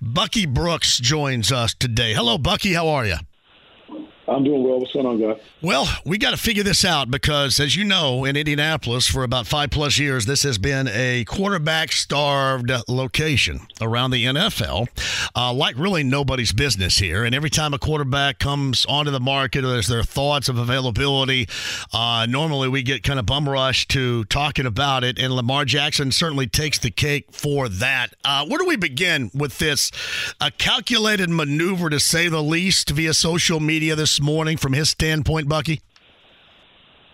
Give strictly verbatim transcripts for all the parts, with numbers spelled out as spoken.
Bucky Brooks joins us today. Hello, Bucky. How are you? I'm doing well. What's going on, guys? Well, we got to figure this out because, as you know, in Indianapolis for about five-plus years, this has been a quarterback-starved location around the N F L, uh, like really nobody's business here. And every time a quarterback comes onto the market or there's their thoughts of availability, uh, normally we get kind of bum rushed to talking about it, and Lamar Jackson certainly takes the cake for that. Uh, where do we begin with this? A calculated maneuver, to say the least, via social media this morning from his standpoint, Bucky?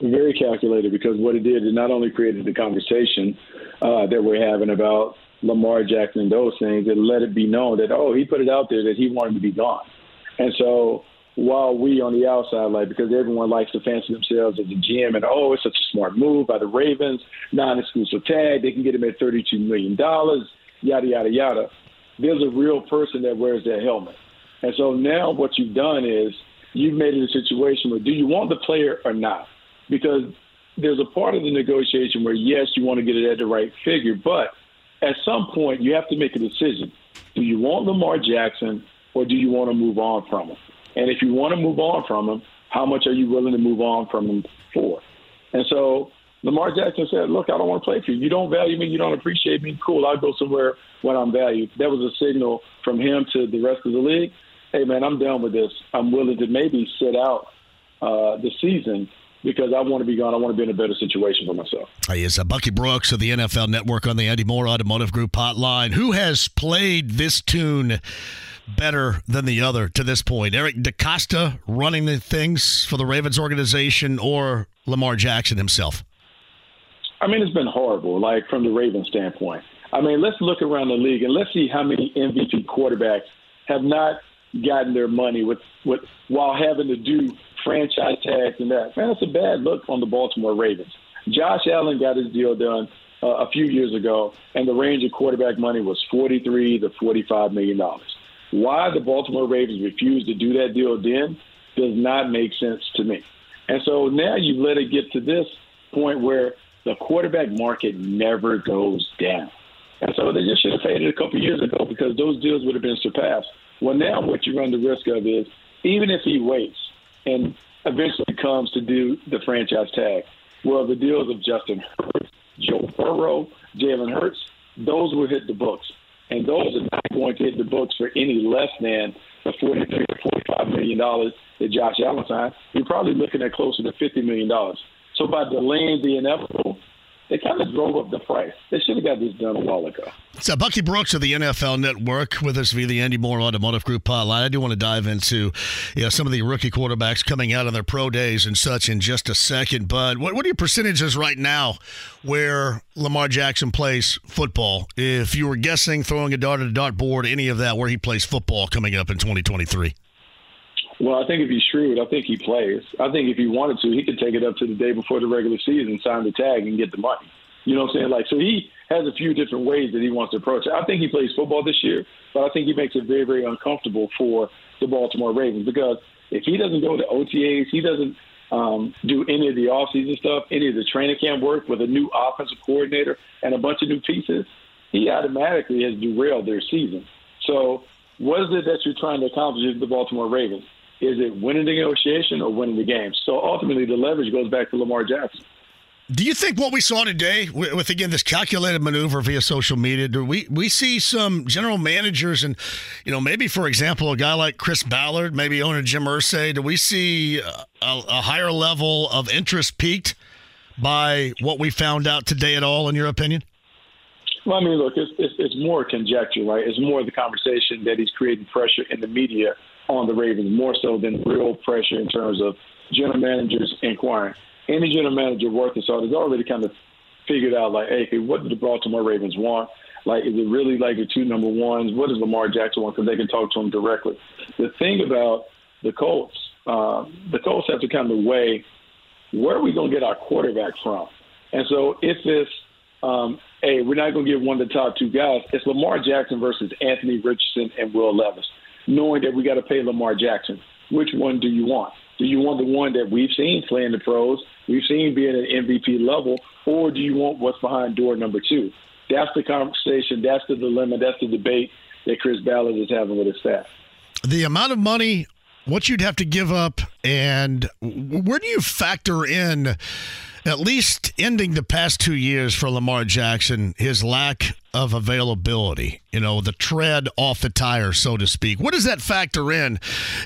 Very calculated, because what it did, it not only created the conversation uh, that we're having about Lamar Jackson and those things, it let it be known that, oh, he put it out there that he wanted to be gone. And so while we on the outside, like, because everyone likes to fancy themselves as a G M and, oh, it's such a smart move by the Ravens, non-exclusive tag, they can get him at thirty-two million dollars, yada, yada, yada. There's a real person that wears that helmet. And so now what you've done is you've made it a situation where, do you want the player or not? Because there's a part of the negotiation where, yes, you want to get it at the right figure, but at some point you have to make a decision. Do you want Lamar Jackson, or do you want to move on from him? And if you want to move on from him, how much are you willing to move on from him for? And so Lamar Jackson said, look, I don't want to play for you. You don't value me. You don't appreciate me. Cool, I'll go somewhere when I'm valued. That was a signal from him to the rest of the league. Hey, man, I'm done with this. I'm willing to maybe sit out uh, the season because I want to be gone. I want to be in a better situation for myself. He is uh, Bucky Brooks of the N F L Network on the Andy Mohr Automotive Group hotline. Who has played this tune better than the other to this point? Eric DaCosta running the things for the Ravens organization, or Lamar Jackson himself? I mean, it's been horrible, like, from the Ravens standpoint. I mean, let's look around the league and let's see how many M V P quarterbacks have not – gotten their money with, with while having to do franchise tags and that. Man, that's a bad look on the Baltimore Ravens. Josh Allen got his deal done uh, a few years ago, and the range of quarterback money was forty-three to forty-five million dollars. Why the Baltimore Ravens refused to do that deal then does not make sense to me. And so now you let it get to this point where the quarterback market never goes down. And so they just should have paid it a couple years ago, because those deals would have been surpassed. Well, now what you run the risk of is, even if he waits and eventually comes to do the franchise tag, well, the deals of Justin Herbert, Joe Burrow, Jalen Hurts, those will hit the books. And those are not going to hit the books for any less than the forty-three to forty-five million dollars that Josh Allen signed. You're probably looking at closer to fifty million dollars. So by delaying the inevitable, they kind of drove up the price. They should have got this done a while ago. So Bucky Brooks of the N F L Network with us via the Andy Mohr Automotive Group hotline. I do want to dive into you know, some of the rookie quarterbacks coming out on their pro days and such in just a second. But what, what are your percentages right now where Lamar Jackson plays football? If you were guessing, throwing a dart at a dartboard, any of that, where he plays football coming up in twenty twenty-three? Well, I think if he's shrewd, I think he plays. I think if he wanted to, he could take it up to the day before the regular season, sign the tag, and get the money. You know what I'm saying? Like, so he has a few different ways that he wants to approach it. I think he plays football this year, but I think he makes it very, very uncomfortable for the Baltimore Ravens, because if he doesn't go to O T As, he doesn't um, do any of the offseason stuff, any of the training camp work with a new offensive coordinator and a bunch of new pieces, he automatically has derailed their season. So what is it that you're trying to accomplish with the Baltimore Ravens? Is it winning the negotiation or winning the game? So ultimately, the leverage goes back to Lamar Jackson. Do you think what we saw today with, again, this calculated maneuver via social media, do we, we see some general managers and, you know, maybe, for example, a guy like Chris Ballard, maybe owner Jim Irsay, do we see a, a higher level of interest piqued by what we found out today at all, in your opinion? Well, I mean, look, it's, it's, it's more conjecture, right? It's more the conversation that he's creating pressure in the media on the Ravens, more so than real pressure in terms of general managers inquiring. Any general manager worth his salt has already kind of figured out, like, hey, what do the Baltimore Ravens want? Like, is it really like the two number ones? What does Lamar Jackson want? Because they can talk to him directly. The thing about the Colts, uh, the Colts have to kind of weigh, where are we going to get our quarterback from? And so if it's, um, hey, we're not going to give one of the top two guys, it's Lamar Jackson versus Anthony Richardson and Will Levis, knowing that we got to pay Lamar Jackson. Which one do you want? Do you want the one that we've seen playing the pros, we've seen being at M V P level, or do you want what's behind door number two? That's the conversation. That's the dilemma. That's the debate that Chris Ballard is having with his staff. The amount of money, what you'd have to give up, and where do you factor in at least ending the past two years for Lamar Jackson, his lack of availability, you know, the tread off the tire, so to speak? What does that factor in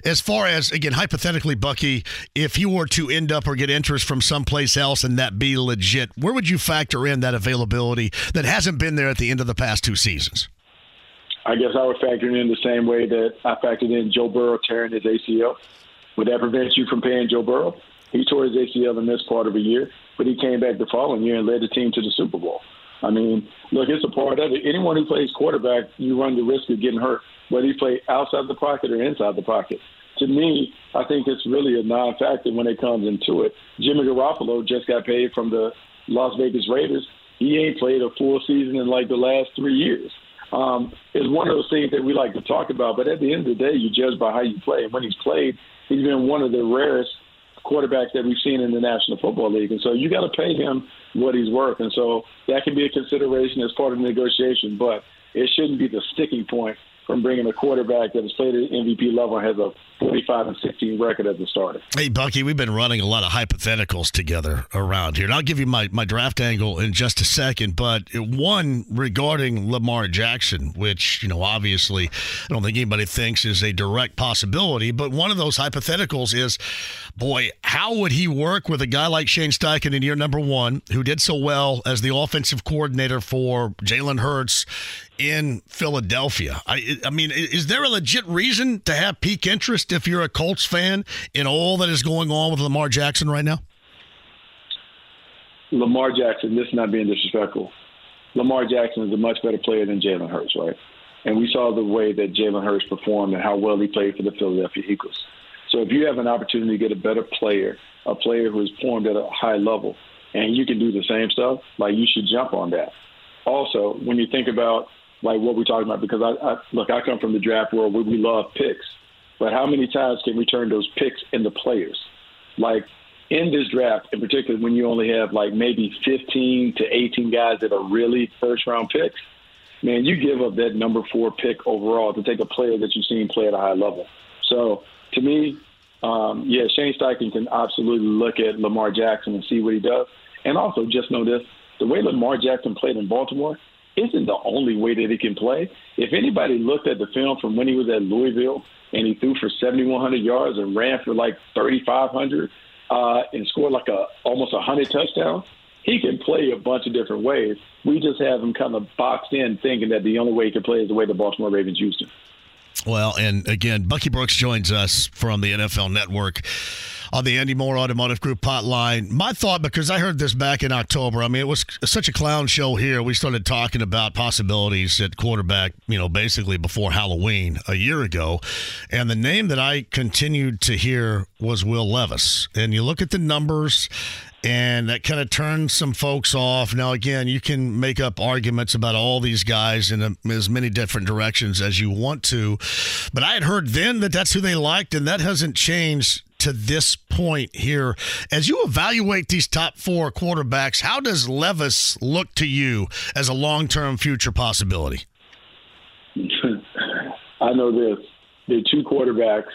as far as, again, hypothetically, Bucky, if you were to end up or get interest from someplace else and that be legit, where would you factor in that availability that hasn't been there at the end of the past two seasons? I guess I would factor in the same way that I factored in Joe Burrow tearing his A C L. Would that prevent you from paying Joe Burrow? He tore his A C L in this part of a year, but he came back the following year and led the team to the Super Bowl. I mean, look, it's a part of it. Anyone who plays quarterback, you run the risk of getting hurt, whether you play outside the pocket or inside the pocket. To me, I think it's really a non-factor when it comes into it. Jimmy Garoppolo just got paid from the Las Vegas Raiders. He ain't played a full season in like the last three years. Um, it's one of those things that we like to talk about, but at the end of the day, you judge by how you play. And when he's played, he's been one of the rarest quarterbacks that we've seen in the National Football League. And so you got to pay him what he's worth. And so that can be a consideration as part of the negotiation, but it shouldn't be the sticking point from bringing a quarterback that has played at M V P level, has a forty-five and sixteen record as a starter. Hey, Bucky, we've been running a lot of hypotheticals together around here, and I'll give you my, my draft angle in just a second, but one regarding Lamar Jackson, which, you know, obviously I don't think anybody thinks is a direct possibility, but one of those hypotheticals is, boy, how would he work with a guy like Shane Steichen in year number one, who did so well as the offensive coordinator for Jalen Hurts in Philadelphia? I, I mean, is there a legit reason to have peak interest if you're a Colts fan in all that is going on with Lamar Jackson right now? Lamar Jackson, this is not being disrespectful, Lamar Jackson is a much better player than Jalen Hurts, right? And we saw the way that Jalen Hurts performed and how well he played for the Philadelphia Eagles. So if you have an opportunity to get a better player, a player who has performed at a high level, and you can do the same stuff, like, you should jump on that. Also, when you think about like what we're talking about, because I, I look, I come from the draft world where we love picks, but how many times can we turn those picks into players? Like, in this draft, in particular, when you only have like maybe fifteen to eighteen guys that are really first-round picks, man, you give up that number four pick overall to take a player that you've seen play at a high level. So, to me, um, yeah, Shane Steichen can absolutely look at Lamar Jackson and see what he does. And also, just know this, the way Lamar Jackson played in Baltimore isn't the only way that he can play. If anybody looked at the film from when he was at Louisville and he threw for seventy-one hundred yards and ran for like thirty-five hundred uh, and scored like a almost one hundred touchdowns, he can play a bunch of different ways. We just have him kind of boxed in thinking that the only way he can play is the way the Baltimore Ravens used him. Well, and again, Bucky Brooks joins us from the N F L Network on the Andy Mohr Automotive Group hotline. My thought, because I heard this back in October, I mean, it was such a clown show here. We started talking about possibilities at quarterback, you know, basically before Halloween a year ago. And the name that I continued to hear was Will Levis. And you look at the numbers, and that kind of turned some folks off. Now, again, you can make up arguments about all these guys in a, as many different directions as you want to. But I had heard then that that's who they liked, and that hasn't changed to this point here. As you evaluate these top four quarterbacks, how does Levis look to you as a long-term future possibility? I know this. There are two quarterbacks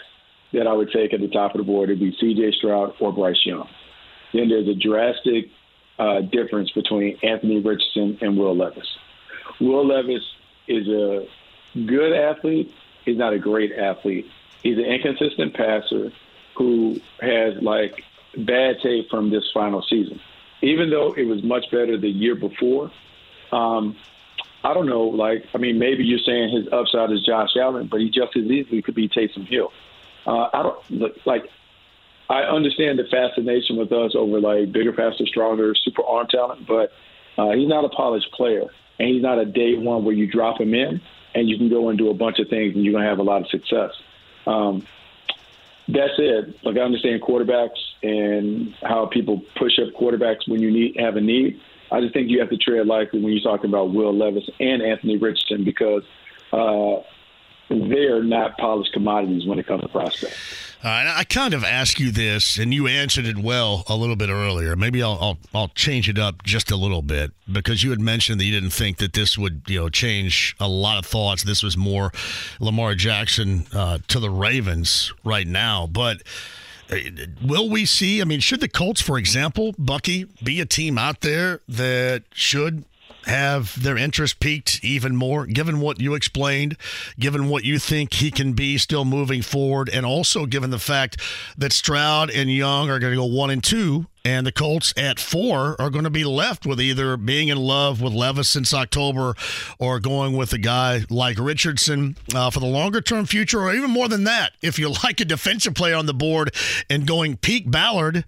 that I would take at the top of the board. It would be C J Stroud or Bryce Young. Then there's a drastic uh, difference between Anthony Richardson and Will Levis. Will Levis is a good athlete. He's not a great athlete. He's an inconsistent passer who has, like, bad tape from this final season. Even though it was much better the year before, um, I don't know, like, I mean, maybe you're saying his upside is Josh Allen, but he just as easily could be Taysom Hill. Uh, I don't, like, I understand the fascination with us over, like, bigger, faster, stronger, super arm talent, but uh, he's not a polished player. and he's not a day one where you drop him in and you can go and do a bunch of things and you're going to have a lot of success. Um, that's it. Like, I understand quarterbacks and how people push up quarterbacks when you need have a need. I just think you have to tread lightly when you're talking about Will Levis and Anthony Richardson because uh, they're not polished commodities when it comes to prospects. Uh, and I kind of asked you this, and you answered it well a little bit earlier. Maybe I'll, I'll I'll change it up just a little bit because you had mentioned that you didn't think that this would, you know, change a lot of thoughts. This was more Lamar Jackson uh, to the Ravens right now. But will we see? I mean, should the Colts, for example, Bucky, be a team out there that should have their interest peaked even more, given what you explained, given what you think he can be still moving forward, and also given the fact that Stroud and Young are going to go one and two, and the Colts at four are going to be left with either being in love with Levis since October or going with a guy like Richardson uh, for the longer-term future, or even more than that, if you like a defensive player on the board and going Pete Ballard,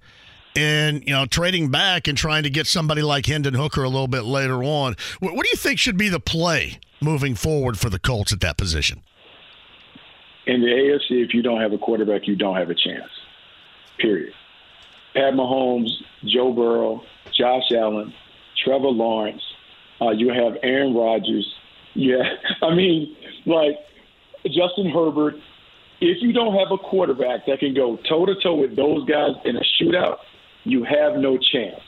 and, you know, trading back and trying to get somebody like Hendon Hooker a little bit later on. What do you think should be the play moving forward for the Colts at that position? In the A F C, if you don't have a quarterback, you don't have a chance, period. Pat Mahomes, Joe Burrow, Josh Allen, Trevor Lawrence, uh, you have Aaron Rodgers. Yeah, I mean, like Justin Herbert. If you don't have a quarterback that can go toe-to-toe with those guys in a shootout, you have no chance.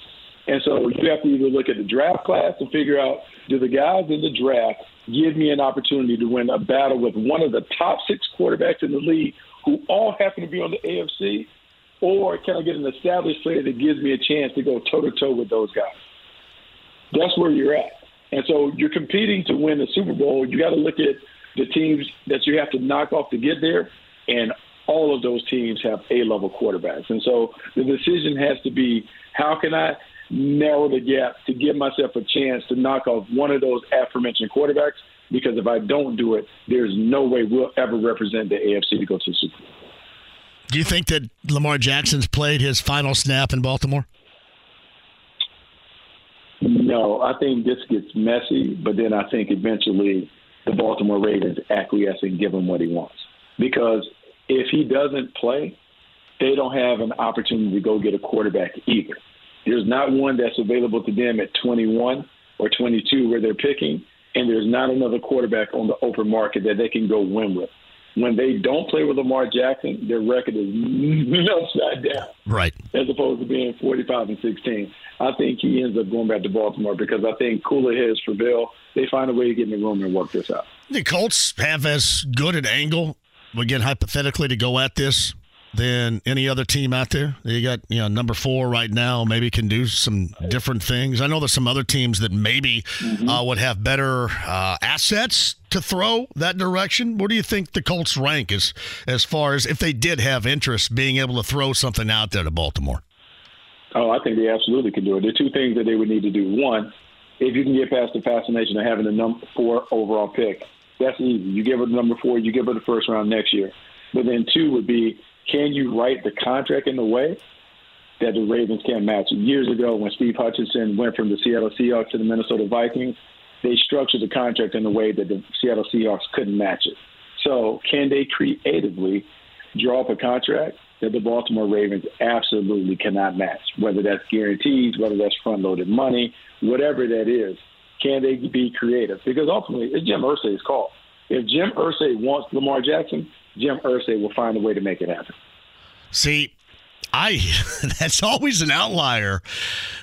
And so you have to either look at the draft class and figure out, do the guys in the draft give me an opportunity to win a battle with one of the top six quarterbacks in the league who all happen to be on the A F C, or can I get an established player that gives me a chance to go toe-to-toe with those guys? That's where you're at. And so you're competing to win the Super Bowl. You got to look at the teams that you have to knock off to get there, and all of those teams have A-level quarterbacks. And so the decision has to be, how can I narrow the gap to give myself a chance to knock off one of those aforementioned quarterbacks? Because if I don't do it, there's no way we'll ever represent the A F C to go to the Super Bowl. Do you think that Lamar Jackson's played his final snap in Baltimore? No, I think this gets messy, but then I think eventually the Baltimore Ravens acquiesce and give him what he wants. Because if he doesn't play, they don't have an opportunity to go get a quarterback either. There's not one that's available to them at twenty-one or twenty-two where they're picking, and there's not another quarterback on the open market that they can go win with. When they don't play with Lamar Jackson, their record is upside down. Right. As opposed to being forty-five and sixteen. I think he ends up going back to Baltimore because I think cooler heads prevail. They find a way to get in the room and work this out. The Colts have as good an angle, again, hypothetically, to go at this than any other team out there. You got, you know, number four right now maybe can do some different things. I know there's some other teams that maybe mm-hmm. uh, would have better uh, assets to throw that direction. Where do you think the Colts rank as, as far as if they did have interest being able to throw something out there to Baltimore? Oh, I think they absolutely can do it. There are two things that they would need to do. One, if you can get past the fascination of having the number four overall pick, that's easy. You give it the number four, you give it the first round next year. But then two would be, can you write the contract in a way that the Ravens can't match? Years ago, when Steve Hutchinson went from the Seattle Seahawks to the Minnesota Vikings, they structured the contract in a way that the Seattle Seahawks couldn't match it. So can they creatively draw up a contract that the Baltimore Ravens absolutely cannot match, whether that's guarantees, whether that's front-loaded money, whatever that is? Can they be creative? Because ultimately, it's Jim Irsay's call. If Jim Irsay wants Lamar Jackson, Jim Irsay will find a way to make it happen. See, I that's always an outlier.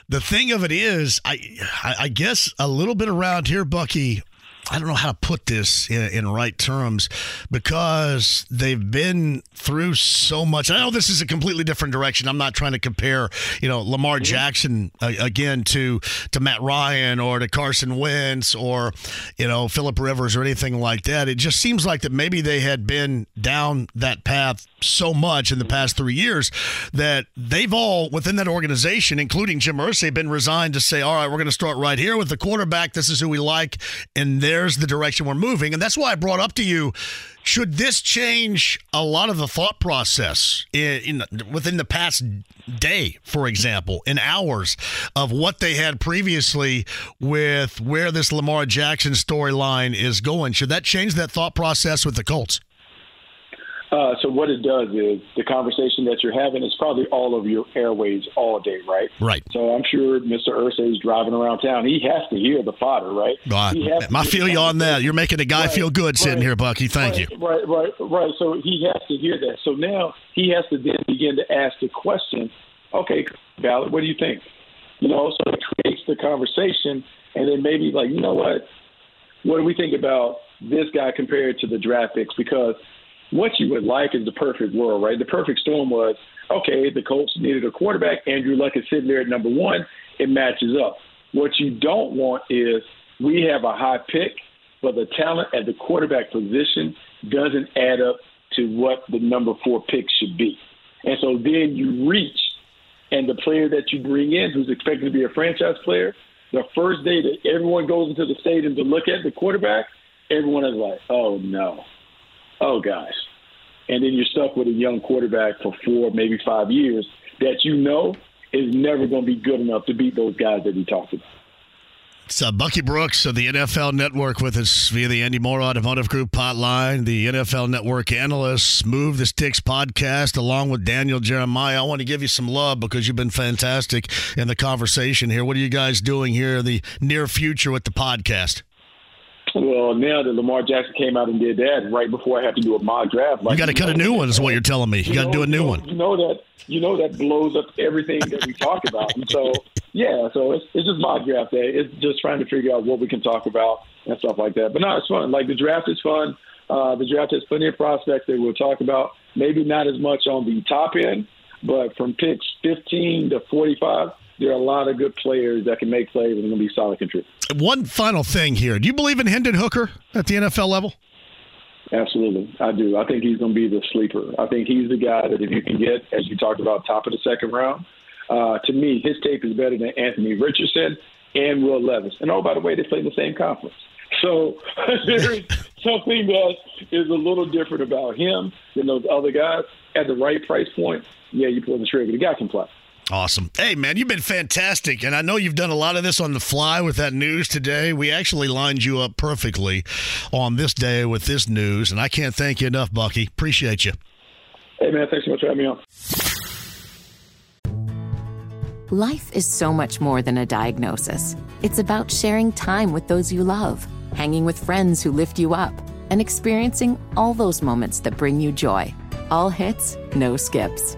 The thing of it is, I I guess a little bit around here, Bucky, I don't know how to put this in, in right terms because they've been through so much. I know this is a completely different direction. I'm not trying to compare, you know, Lamar Jackson uh, again to to Matt Ryan or to Carson Wentz or, you know, Phillip Rivers or anything like that. It just seems like that maybe they had been down that path so much in the past three years that they've all within that organization, including Jim Irsay, been resigned to say, all right, we're going to start right here with the quarterback. This is who we like. And they're There's the direction we're moving. And that's why I brought up to you, Should this change a lot of the thought process in, in within the past day, for example, in hours of what they had previously with where this Lamar Jackson storyline is going? Should that change that thought process with the Colts? Uh, so what it does is the conversation that you're having is probably all of your airways all day, right? Right. So I'm sure Mister Irsay is driving around town. He has to hear the fodder, right? God, I feel you on that. You're making a guy right, feel good right, sitting here, Bucky. Thank right, you. Right, right, right. So he has to hear that. So now he has to then begin to ask the question, okay, Ballard, what do you think? You know, so it creates the conversation, and then maybe like, you know what? What do we think about this guy compared to the draft picks? Because what you would like is the perfect world, right? The perfect storm was, okay, the Colts needed a quarterback. Andrew Luck is sitting there at number one. It matches up. What you don't want is we have a high pick, but the talent at the quarterback position doesn't add up to what the number four pick should be. And so then you reach, and the player that you bring in who's expected to be a franchise player, the first day that everyone goes into the stadium to look at the quarterback, everyone is like, oh, no. Oh, guys. And then you're stuck with a young quarterback for four, maybe five years that you know is never going to be good enough to beat those guys that he talked about. It's uh, Bucky Brooks of the N F L Network with us via the Andy Mohr Automotive Group hotline, the N F L Network analysts, Move the Sticks podcast, along with Daniel Jeremiah. I want to give you some love because you've been fantastic in the conversation here. What are you guys doing here in the near future with the podcast? Well, now that Lamar Jackson came out and did that, right before I have to do a mock draft, like, you got to cut know, a new one. Is what you're telling me. You, you got to do a new you know, one. You know that. You know that blows up everything that we talk about. And so, yeah. So it's, it's just mock draft day. It's just trying to figure out what we can talk about and stuff like that. But no, it's fun. Like the draft is fun. Uh, the draft has plenty of prospects that we'll talk about. Maybe not as much on the top end, but from picks fifteen to forty-five. There are a lot of good players that can make plays and are going to be solid contributors. One final thing here. Do you believe in Hendon Hooker at the N F L level? Absolutely. I do. I think he's going to be the sleeper. I think he's the guy that if you can get, as you talked about, top of the second round, uh, to me, his tape is better than Anthony Richardson and Will Levis. And, oh, by the way, they play in the same conference. So there is something that is a little different about him than those other guys. At the right price point, yeah, you pull the trigger. The guy can play. Awesome. Hey, man, you've been fantastic, and I know you've done a lot of this on the fly with that news today. We actually lined you up perfectly on this day with this news, and I can't thank you enough, Bucky. Appreciate you. Hey, man, thanks so much for having me on. Life is so much more than a diagnosis. It's about sharing time with those you love, hanging with friends who lift you up, and experiencing all those moments that bring you joy. All hits, no skips.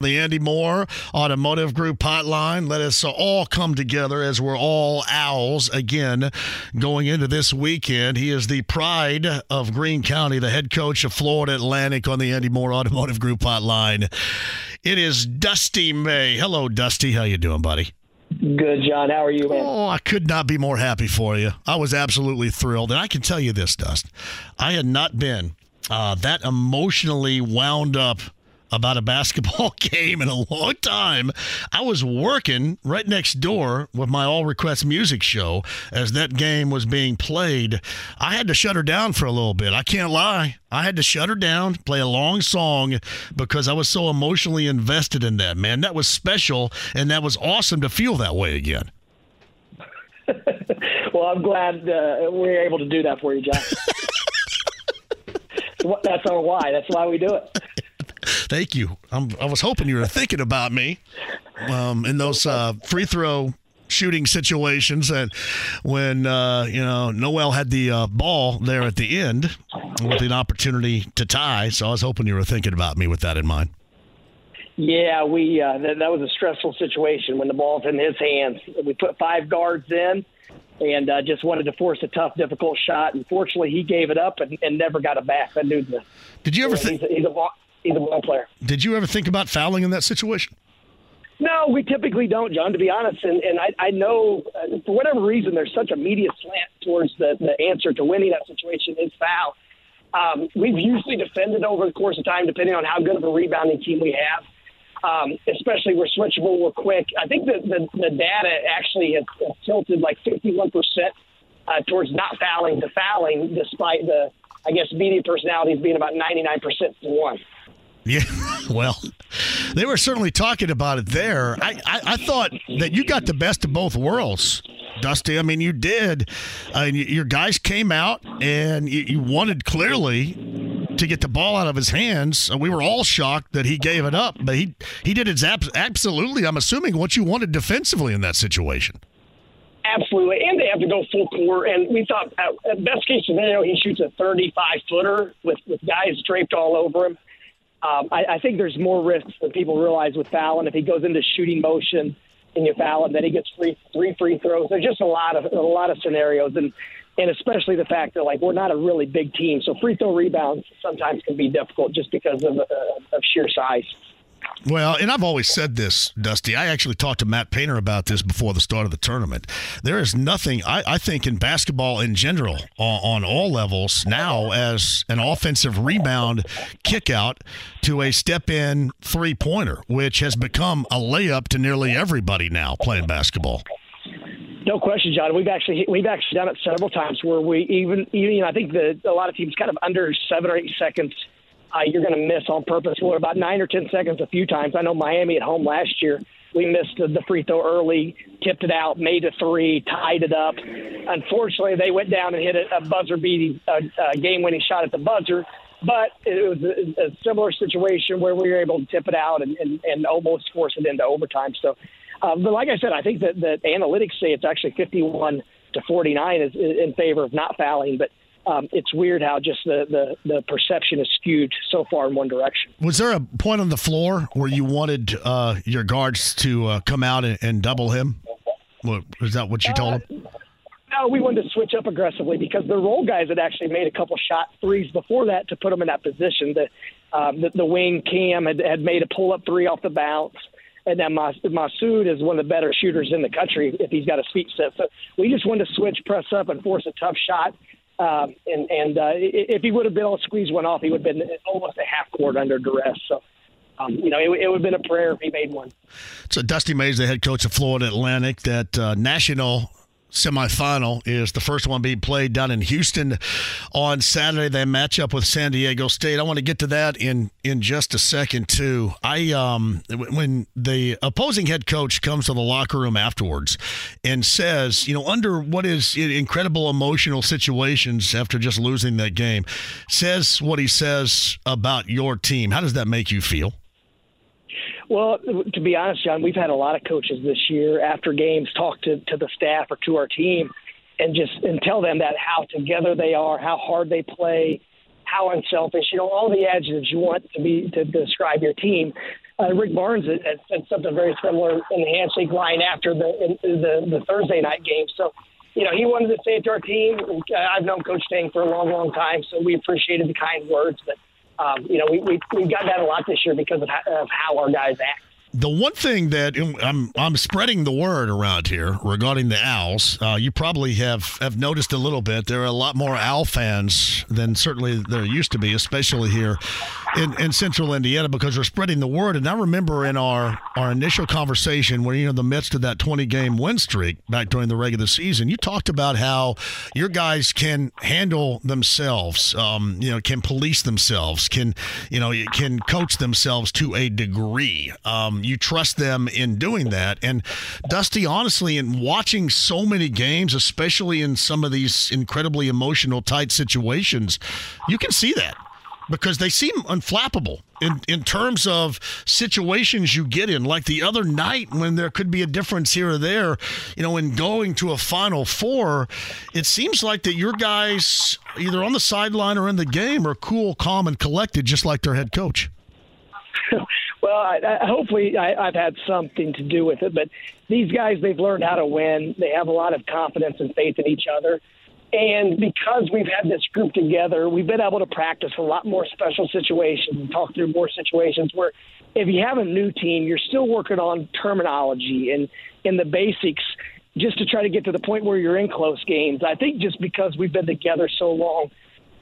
The Andy Mohr Automotive Group hotline. Let us all come together as we're all Owls again going into this weekend. He is the pride of Greene County, the head coach of Florida Atlantic on the Andy Mohr Automotive Group hotline. It is Dusty May. Hello, Dusty. How you doing, buddy? Good, John. How are you, man? Oh, I could not be more happy for you. I was absolutely thrilled. And I can tell you this, Dust. I had not been uh, that emotionally wound up about a basketball game in a long time. I was working right next door with my All Request Music show as that game was being played. I had to shut her down for a little bit. I can't lie. I had to shut her down, play a long song because I was so emotionally invested in that, man. That was special, and that was awesome to feel that way again. Well, I'm glad uh, we were able to do that for you, John. That's our why. That's why we do it. Thank you. I'm, I was hoping you were thinking about me um, in those uh, free throw shooting situations. And when, uh, you know, Noel had the uh, ball there at the end with an opportunity to tie. So I was hoping you were thinking about me with that in mind. Yeah, we uh, that, that was a stressful situation when the ball's in his hands. We put five guards in and uh, just wanted to force a tough, difficult shot. And fortunately, he gave it up and, and never got it back. That dude, did you ever think he's a, he's a He's a ball player. Did you ever think about fouling in that situation? No, we typically don't, John, to be honest. And, and I, I know, uh, for whatever reason, there's such a media slant towards the, the answer to winning that situation is foul. Um, we've usually defended over the course of time, depending on how good of a rebounding team we have. Um, especially we're switchable, we're quick. I think the, the, the data actually has, has tilted like fifty-one percent uh, towards not fouling to fouling, despite the, I guess, media personalities being about ninety-nine percent to one. Yeah, well, they were certainly talking about it there. I, I, I thought that you got the best of both worlds, Dusty. I mean, you did. Uh, you, your guys came out, and you, you wanted clearly to get the ball out of his hands. We were all shocked that he gave it up, but he, he did his ab- absolutely, I'm assuming, what you wanted defensively in that situation. Absolutely, and they have to go full court. And we thought, at best case scenario, he shoots a thirty-five footer with, with guys draped all over him. Um, I, I think there's more risks than people realize with fouling. If he goes into shooting motion and you foul him, then he gets free, three free throws. There's just a lot of a lot of scenarios, and and especially the fact that like we're not a really big team, so free throw rebounds sometimes can be difficult just because of uh, of sheer size. Well, and I've always said this, Dusty. I actually talked to Matt Painter about this before the start of the tournament. There is nothing, I, I think, in basketball in general, on, on all levels now, as an offensive rebound kickout to a step-in three-pointer, which has become a layup to nearly everybody now playing basketball. No question, John. We've actually we've actually done it several times where we even, even I think that a lot of teams kind of under seven or eight seconds. Uh, you're going to miss on purpose. We're about nine or ten seconds a few times. I know Miami at home last year, we missed the free throw early, tipped it out, made a three, tied it up. Unfortunately, they went down and hit a, a buzzer-beating, uh, uh, game-winning shot at the buzzer. But it was a, a similar situation where we were able to tip it out and, and, and almost force it into overtime. So, uh, but like I said, I think that the analytics say it's actually fifty-one to forty-nine is in favor of not fouling, but Um, it's weird how just the, the, the perception is skewed so far in one direction. Was there a point on the floor where you wanted uh, your guards to uh, come out and, and double him? Was that what you told them? Uh, no, we wanted to switch up aggressively because the roll guys had actually made a couple shot threes before that to put them in that position. The, um, the, the wing Cam had, had made a pull-up three off the bounce. And then Mas- Masood is one of the better shooters in the country if he's got his feet set. So we just wanted to switch, press up, and force a tough shot. Um, and and uh, if he would have been able to squeeze one off, he would have been almost a half court under duress. So, um, you know, it, it would have been a prayer if he made one. So Dusty May is the head coach of Florida Atlantic. That uh, national semifinal is the first one being played down in Houston on Saturday. They match up with San Diego State. I want to get to that in, in just a second, too. I um, when the opposing head coach comes to the locker room afterwards and says, you know, under what is incredible emotional situations after just losing that game, says what he says about your team. How does that make you feel? Well, to be honest, John, we've had a lot of coaches this year after games talk to, to the staff or to our team and just and tell them that how together they are, how hard they play, how unselfish, you know, all the adjectives you want to be to describe your team. Uh, Rick Barnes had said something very similar in the handshake line after the, in, the the Thursday night game. So, you know, he wanted to say it to our team. I've known Coach Tang for a long, long time, so we appreciated the kind words. But Um, you know, we, we, we've got that a lot this year because of how, of how our guys act. The one thing that I'm I'm spreading the word around here regarding the Owls, uh, you probably have, have noticed a little bit. There are a lot more Owl fans than certainly there used to be, especially here in, in central Indiana, because we're spreading the word. And I remember in our, our initial conversation when you're in the midst of that twenty-game win streak back during the regular season, you talked about how your guys can handle themselves, um, you know, can police themselves, can, you know, can coach themselves to a degree. Um, You trust them in doing that. And Dusty, honestly, in watching so many games, especially in some of these incredibly emotional, tight situations, you can see that because they seem unflappable in, in terms of situations you get in. Like the other night when there could be a difference here or there, you know, in going to a Final Four, it seems like that your guys, either on the sideline or in the game, are cool, calm, and collected, just like their head coach. Well, I, I, hopefully I, I've had something to do with it, but these guys, they've learned how to win. They have a lot of confidence and faith in each other. And because we've had this group together, we've been able to practice a lot more special situations and talk through more situations where if you have a new team, you're still working on terminology and, and the basics just to try to get to the point where you're in close games. I think just because we've been together so long,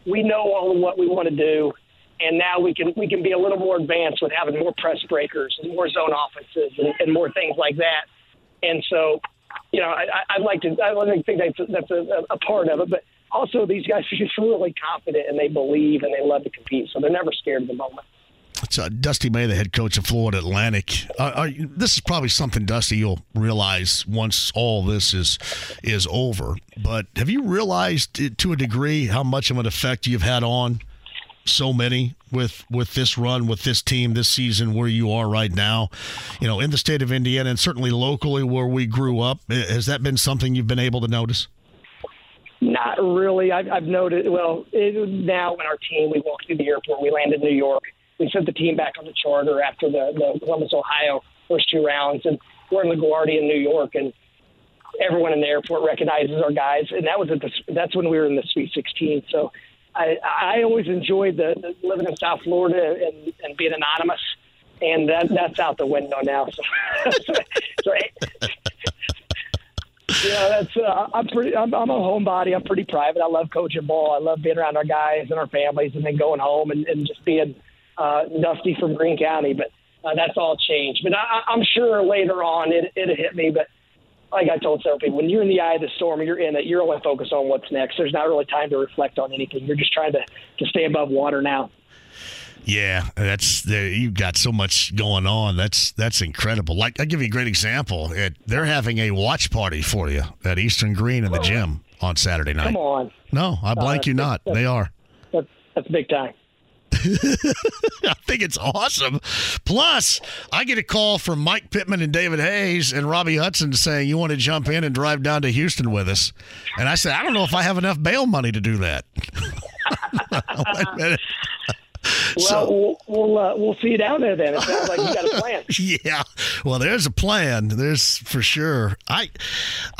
we know all of what we want to do, and now we can we can be a little more advanced with having more press breakers and more zone offenses and, and more things like that. And so, you know, I, I'd like to I don't think that's, that's a, a part of it, but also these guys are just really confident, and they believe, and they love to compete, so they're never scared of the moment. It's uh, Dusty May, the head coach of Florida Atlantic. Uh, are you, this is probably something, Dusty, you'll realize once all this is is over. But have you realized to a degree how much of an effect you've had on so many with, with this run, with this team, this season, where you are right now, you know, in the state of Indiana and certainly locally where we grew up? Has that been something you've been able to notice? Not really. I've, I've noticed, well, it, now when our team, we walked through the airport, we landed in New York. We sent the team back on the charter after the, the Columbus, Ohio first two rounds, and we're in LaGuardia in New York, and everyone in the airport recognizes our guys. And that was at the, that's when we were in the Sweet sixteen. So I, I always enjoyed the, the living in South Florida and, and being anonymous, and that, that's out the window now. So, so yeah, that's uh, I'm pretty. I'm, I'm a homebody. I'm pretty private. I love coaching ball. I love being around our guys and our families, and then going home and, and just being Uh, Dusty from Greene County, but uh, that's all changed. But I, I'm sure later on it, it hit me. But like I told several people, when you're in the eye of the storm and you're in it, you're only focused on what's next. There's not really time to reflect on anything. You're just trying to, to stay above water now. Yeah, that's you've got so much going on. That's that's incredible. Like, I'll give you a great example. It, they're having a watch party for you at Eastern Green in the gym on Saturday night. Come on. No, I blank uh, you not. They are. That's, that's big time. I think it's awesome. Plus, I get a call from Mike Pittman and David Hayes and Robbie Hudson saying, you want to jump in and drive down to Houston with us? And I said, I don't know if I have enough bail money to do that. Wait a minute. Well, so, we'll we'll, uh, we'll see you down there then. It sounds like you got a plan. Yeah. Well, there's a plan. There's for sure. I.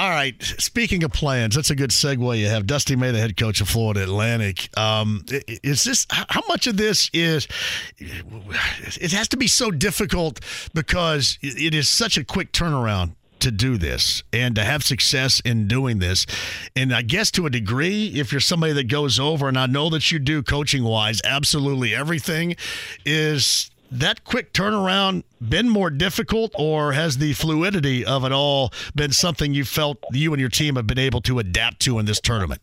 All right. Speaking of plans, that's a good segue you have. Dusty May, the head coach of Florida Atlantic. Um, is this how much of this is? It has to be so difficult because it is such a quick turnaround to do this and to have success in doing this. And I guess to a degree, if you're somebody that goes over, and I know that you do coaching wise, absolutely everything, is that quick turnaround been more difficult, or has the fluidity of it all been something you felt you and your team have been able to adapt to in this tournament?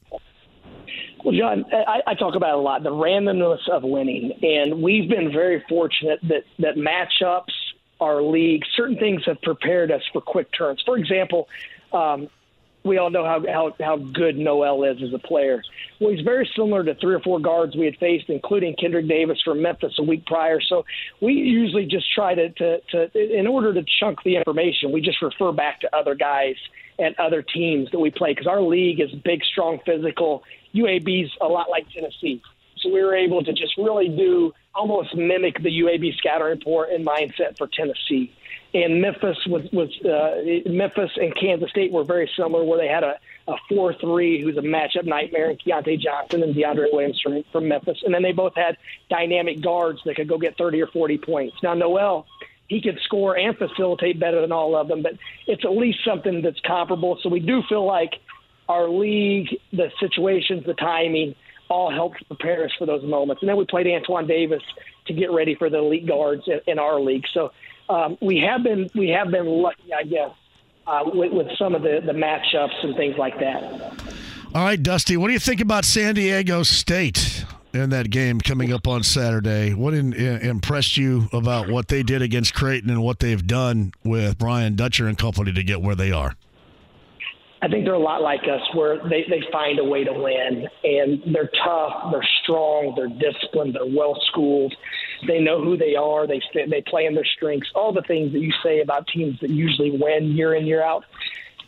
Well, John, I, I talk about it a lot, the randomness of winning. And we've been very fortunate that, that matchups, our league, certain things have prepared us for quick turns. For example, um, we all know how, how, how good Noel is as a player. Well, he's very similar to three or four guards we had faced, including Kendrick Davis from Memphis a week prior. So we usually just try to, to, to in order to chunk the information, we just refer back to other guys and other teams that we play, because our league is big, strong, physical. U A B's a lot like Tennessee. So we were able to just really do almost mimic the U A B scouting report and mindset for Tennessee. And Memphis was, was uh, Memphis and Kansas State were very similar, where they had a, a four three who's a matchup nightmare, and Keontae Johnson and DeAndre Williams from, from Memphis. And then they both had dynamic guards that could go get thirty or forty points. Now, Noel, he could score and facilitate better than all of them, but it's at least something that's comparable. So we do feel like our league, the situations, the timing, all helped prepare us for those moments. And then we played Antoine Davis to get ready for the elite guards in, in our league. So um, we have been we have been lucky, I guess, uh, with, with some of the, the matchups and things like that. All right, Dusty, what do you think about San Diego State in that game coming up on Saturday? What in, in, impressed you about what they did against Creighton and what they've done with Brian Dutcher and company to get where they are? I think they're a lot like us, where they, they find a way to win, and they're tough, they're strong, they're disciplined, they're well-schooled, they know who they are, they they play in their strengths, all the things that you say about teams that usually win year in, year out,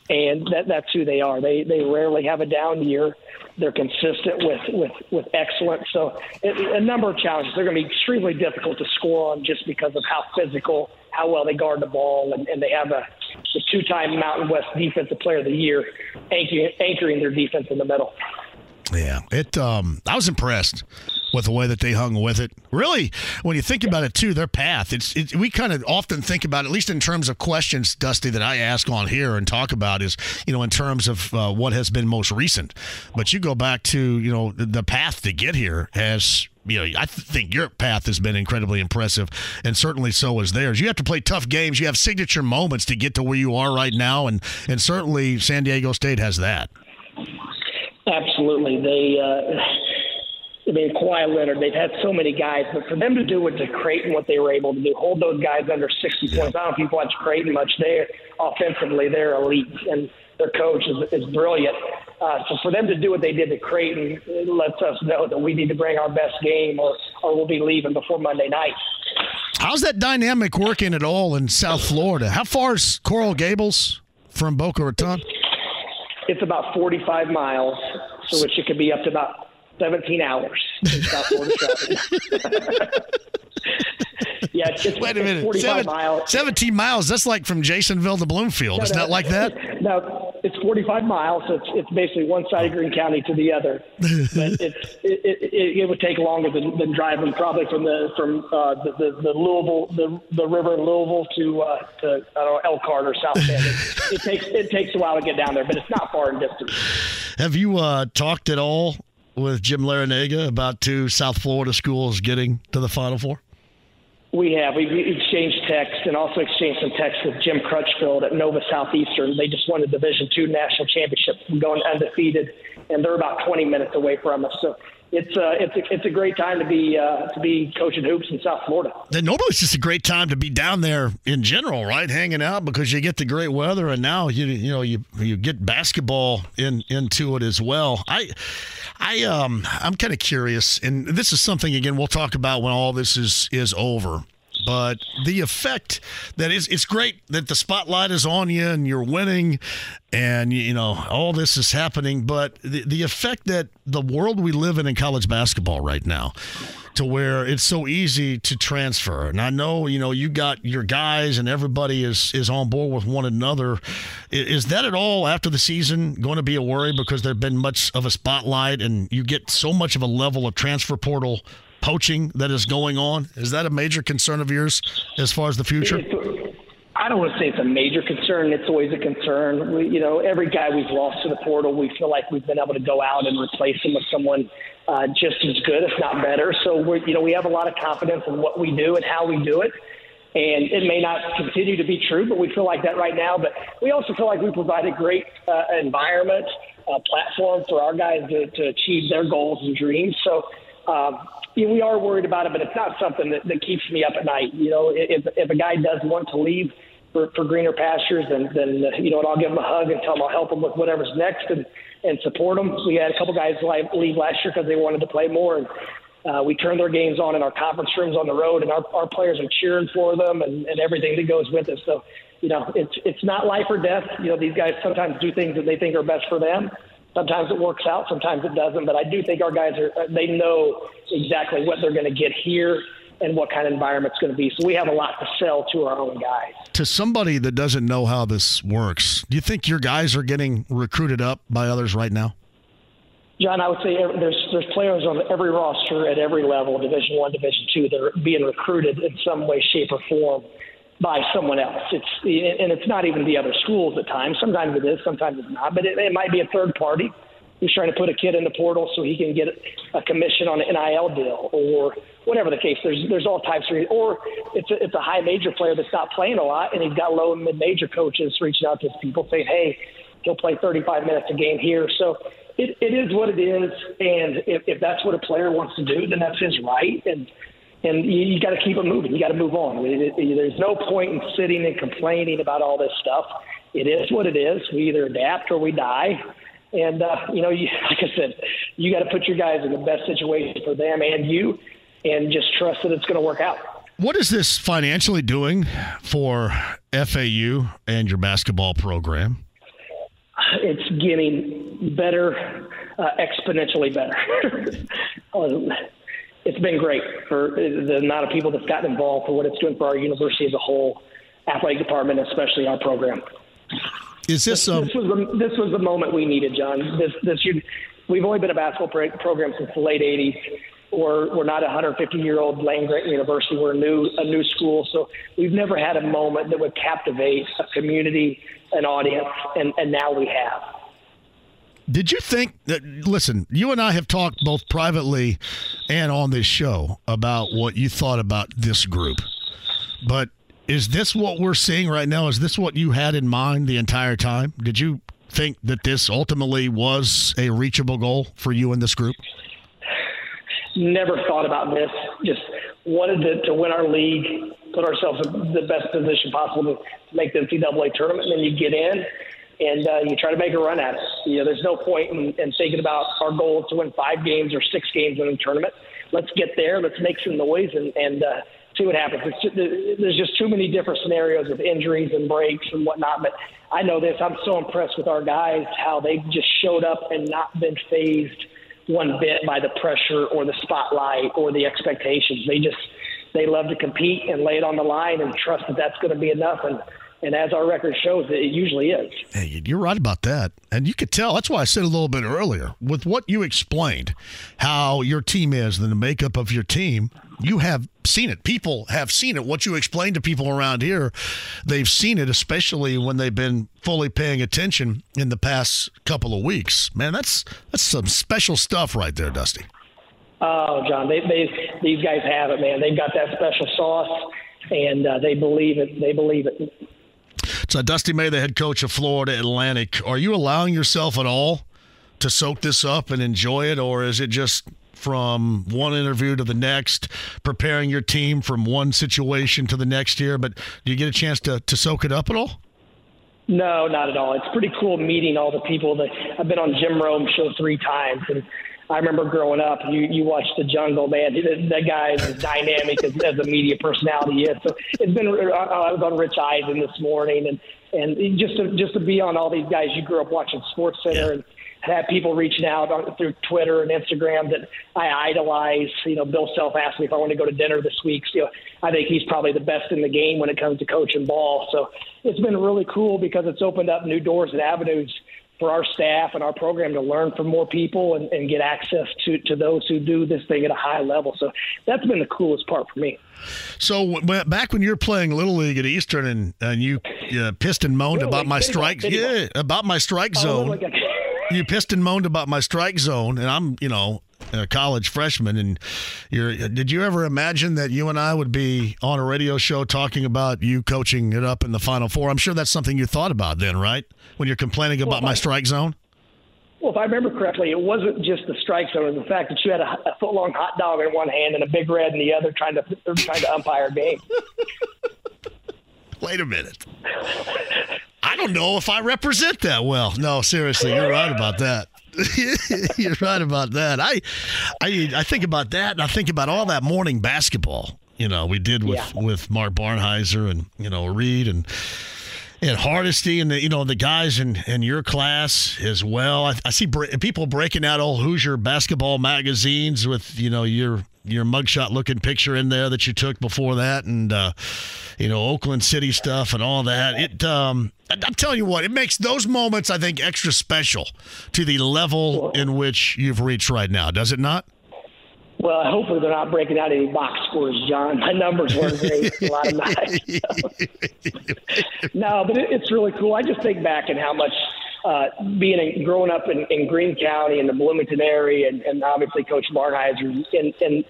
and that that's who they are. They they rarely have a down year. They're consistent with, with, with excellence. So it, a number of challenges. They're going to be extremely difficult to score on just because of how physical, how well they guard the ball, and, and they have a the two-time Mountain West Defensive Player of the Year anchoring, anchoring their defense in the middle. Yeah, it. Um, I was impressed with the way that they hung with it. Really, when you think about it, too, their path, it's it, we kind of often think about, at least in terms of questions, Dusty, that I ask on here and talk about is, you know, in terms of uh, what has been most recent. But you go back to, you know, the, the path to get here has, you know, I th- think your path has been incredibly impressive, and certainly so is theirs. You have to play tough games. You have signature moments to get to where you are right now, and, and certainly San Diego State has that. Absolutely. They uh... – I mean, Kawhi Leonard, they've had so many guys, but for them to do what to Creighton, what they were able to do, hold those guys under sixty points. I don't know if you've watched Creighton much. They're offensively, they're elite, and their coach is, is brilliant. Uh, so for them to do what they did to Creighton, it lets us know that we need to bring our best game or, or we'll be leaving before Monday night. How's that dynamic working at all in South Florida? How far is Coral Gables from Boca Raton? It's about forty-five miles, so which it could be up to about seventeen hours in South Florida traffic. Yeah, it's just wait a minute. forty-five Seven, miles. seventeen miles, that's like from Jasonville to Bloomfield. No, Isn't no, that like that? No, it's forty-five miles, so it's, it's basically one side of Greene County to the other. But it's, it, it, it, it would take longer than, than driving probably from the from uh, the, the, the Louisville, the, the river in Louisville to, uh, to I don't know, Elkhart or South Bend. It, it, takes, it takes a while to get down there, but it's not far in distance. Have you uh, talked at all with Jim Larinaga about two South Florida schools getting to the Final Four? We have. We've exchanged texts and also exchanged some texts with Jim Crutchfield at Nova Southeastern. They just won the Division two National Championship, going undefeated, and they're about twenty minutes away from us. So it's, uh, it's, a, it's a great time to be uh, to be coaching hoops in South Florida. And normally it's just a great time to be down there in general, right, hanging out because you get the great weather, and now you you know you you get basketball in into it as well. I I um I'm kind of curious, and this is something again we'll talk about when all this is is over. But the effect that is, it's great that the spotlight is on you and you're winning and, you know, all this is happening. But the, the effect that the world we live in in college basketball right now to where it's so easy to transfer. And I know, you know, you got your guys and everybody is, is on board with one another. Is that at all after the season going to be a worry because there's been much of a spotlight and you get so much of a level of transfer portal poaching that is going on? Is that a major concern of yours as far as the future? It's, I don't want to say it's a major concern. It's always a concern. We, you know, every guy we've lost to the portal, we feel like we've been able to go out and replace him with someone uh, just as good, if not better. So, we're, you know, we have a lot of confidence in what we do and how we do it. And it may not continue to be true, but we feel like that right now. But we also feel like we provide a great uh, environment, a platform for our guys to, to achieve their goals and dreams. So, um, Yeah, we are worried about it, but it's not something that, that keeps me up at night. You know, if if a guy does want to leave for, for greener pastures, then, then uh, you know, and I'll give him a hug and tell him I'll help him with whatever's next and, and support him. We had a couple guys leave last year because they wanted to play more. And uh, we turned their games on in our conference rooms on the road, and our, our players are cheering for them and, and everything that goes with it. So, you know, it's it's not life or death. You know, these guys sometimes do things that they think are best for them. Sometimes it works out, sometimes it doesn't. But I do think our guys, are they know exactly what they're going to get here and what kind of environment's going to be. So we have a lot to sell to our own guys. To somebody that doesn't know how this works, do you think your guys are getting recruited up by others right now? John, I would say there's there's players on every roster at every level, Division One, Division Two, that are being recruited in some way, shape, or form by someone else. It's and it's not even the other schools at times. Sometimes it is, sometimes it's not. But it, it might be a third party who's trying to put a kid in the portal so he can get a commission on an N I L deal or whatever the case. There's there's all types of reasons. Or it's a, it's a high major player that's not playing a lot, and he's got low and mid major coaches reaching out to his people saying, "Hey, he'll play thirty-five minutes a game here." So it, it is what it is, and if, if that's what a player wants to do, then that's his right. And And you, you got to keep it moving. You got to move on. I mean, it, it, there's no point in sitting and complaining about all this stuff. It is what it is. We either adapt or we die. And, uh, you know, you, like I said, you got to put your guys in the best situation for them and you and just trust that it's going to work out. What is this financially doing for F A U and your basketball program? It's getting better, uh, exponentially better. um, It's been great for the amount of people that's gotten involved, for what it's doing for our university as a whole, athletic department, especially our program. Is this this, um, this was the, this was the moment we needed, John? This this you, We've only been a basketball pro- program since the late eighties. We're, we're not a one hundred fifty-year-old Land Grant University. We're a new, a new school. So we've never had a moment that would captivate a community, an audience, and, and now we have. Did you think that, listen, you and I have talked both privately and on this show about what you thought about this group. But is this what we're seeing right now? Is this what you had in mind the entire time? Did you think that this ultimately was a reachable goal for you and this group? Never thought about this. Just wanted to, to win our league, put ourselves in the best position possible to make the N C double A tournament, and then you get in and uh, you try to make a run at it. You know, there's no point in, in thinking about our goal to win five games or six games in a tournament. Let's get there. Let's make some noise and, and uh, see what happens. It's just, there's just too many different scenarios with injuries and breaks and whatnot. But I know this. I'm so impressed with our guys, how they just showed up and not been fazed one bit by the pressure or the spotlight or the expectations. They just, they love to compete and lay it on the line and trust that that's going to be enough. And, and as our record shows, it usually is. Hey, you're right about that. And you could tell, that's why I said a little bit earlier, with what you explained, how your team is and the makeup of your team, you have seen it. People have seen it. What you explained to people around here, they've seen it, especially when they've been fully paying attention in the past couple of weeks. Man, that's that's some special stuff right there, Dusty. Oh, John, they, they these guys have it, man. They've got that special sauce, and uh, they believe it. They believe it. So, Dusty May, the head coach of Florida Atlantic, are you allowing yourself at all to soak this up and enjoy it, or is it just from one interview to the next, preparing your team from one situation to the next here? But do you get a chance to, to soak it up at all? No, not at all. It's pretty cool meeting all the people. That I've been on Jim Rome's show three times, and I remember growing up, you, you watched The Jungle, man. That guy is as dynamic as, as a media personality is. So it's been, I was on Rich Eisen this morning, and, and just, to, just to be on all these guys, you grew up watching SportsCenter, yeah. and had people reaching out on, through Twitter and Instagram that I idolize. You know, Bill Self asked me if I want to go to dinner this week. So, you know, I think he's probably the best in the game when it comes to coaching ball. So it's been really cool because it's opened up new doors and avenues for our staff and our program to learn from more people and, and get access to, to those who do this thing at a high level. So that's been the coolest part for me. So back when you were playing Little League at Eastern and, and you uh, pissed and moaned about my, strike, yeah, about my strike zone. Oh, you pissed and moaned about my strike zone, and I'm, you know, a college freshman, and you're, did you ever imagine that you and I would be on a radio show talking about you coaching it up in the Final Four? I'm sure that's something you thought about then, right, when you're complaining about well, my I, strike zone? Well, if I remember correctly, it wasn't just the strike zone. It was the fact that you had a, a foot-long hot dog in one hand and a Big Red in the other trying to, trying to umpire a game. Wait a minute. I don't know if I represent that well. No, seriously, you're right about that. You're right about that. I, I, I think about that, and I think about all that morning basketball. You know, we did with, yeah. with Mark Barnheiser and you know Reed and and Hardesty and the, you know the guys in, in your class as well. I, I see bre- people breaking out old Hoosier basketball magazines with you know your. your mugshot looking picture in there that you took before that and, uh, you know, Oakland City stuff and all that. It, um, I'm telling you what, it makes those moments, I think, extra special to the level in which you've reached right now, does it not? Well, hopefully they're not breaking out any box scores, John. My numbers weren't great a lot of nights. So. No, but it, it's really cool. I just think back and how much uh, being in, growing up in, in Greene County and the Bloomington area, and, and obviously Coach Barnheiser's in, in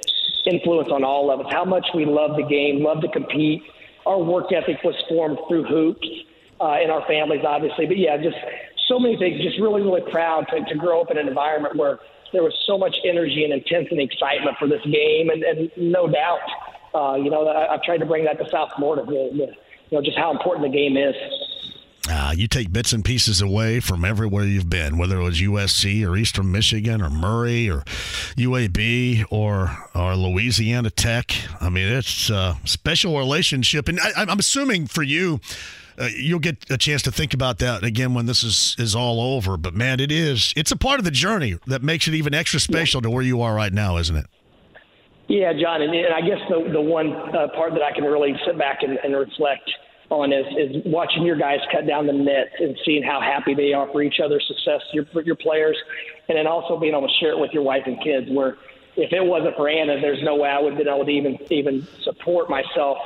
influence on all of us. How much we love the game, love to compete. Our work ethic was formed through hoops uh, in our families, obviously. But yeah, just so many things. Just really, really proud to, to grow up in an environment where there was so much energy and intensity and excitement for this game, and, and no doubt, uh, you know, I, I've tried to bring that to South Florida, the, the, you know, just how important the game is. Uh, you take bits and pieces away from everywhere you've been, whether it was U S C or Eastern Michigan or Murray or U A B or or Louisiana Tech. I mean, it's a special relationship, and I, I'm assuming for you, Uh, you'll get a chance to think about that again when this is, is all over. But, man, it is. It's a part of the journey that makes it even extra special yeah. to where you are right now, isn't it? Yeah, John, and, and I guess the, the one uh, part that I can really sit back and, and reflect on is, is watching your guys cut down the net and seeing how happy they are for each other's success, your your players, and then also being able to share it with your wife and kids, where if it wasn't for Anna, there's no way I would have been able to even even support myself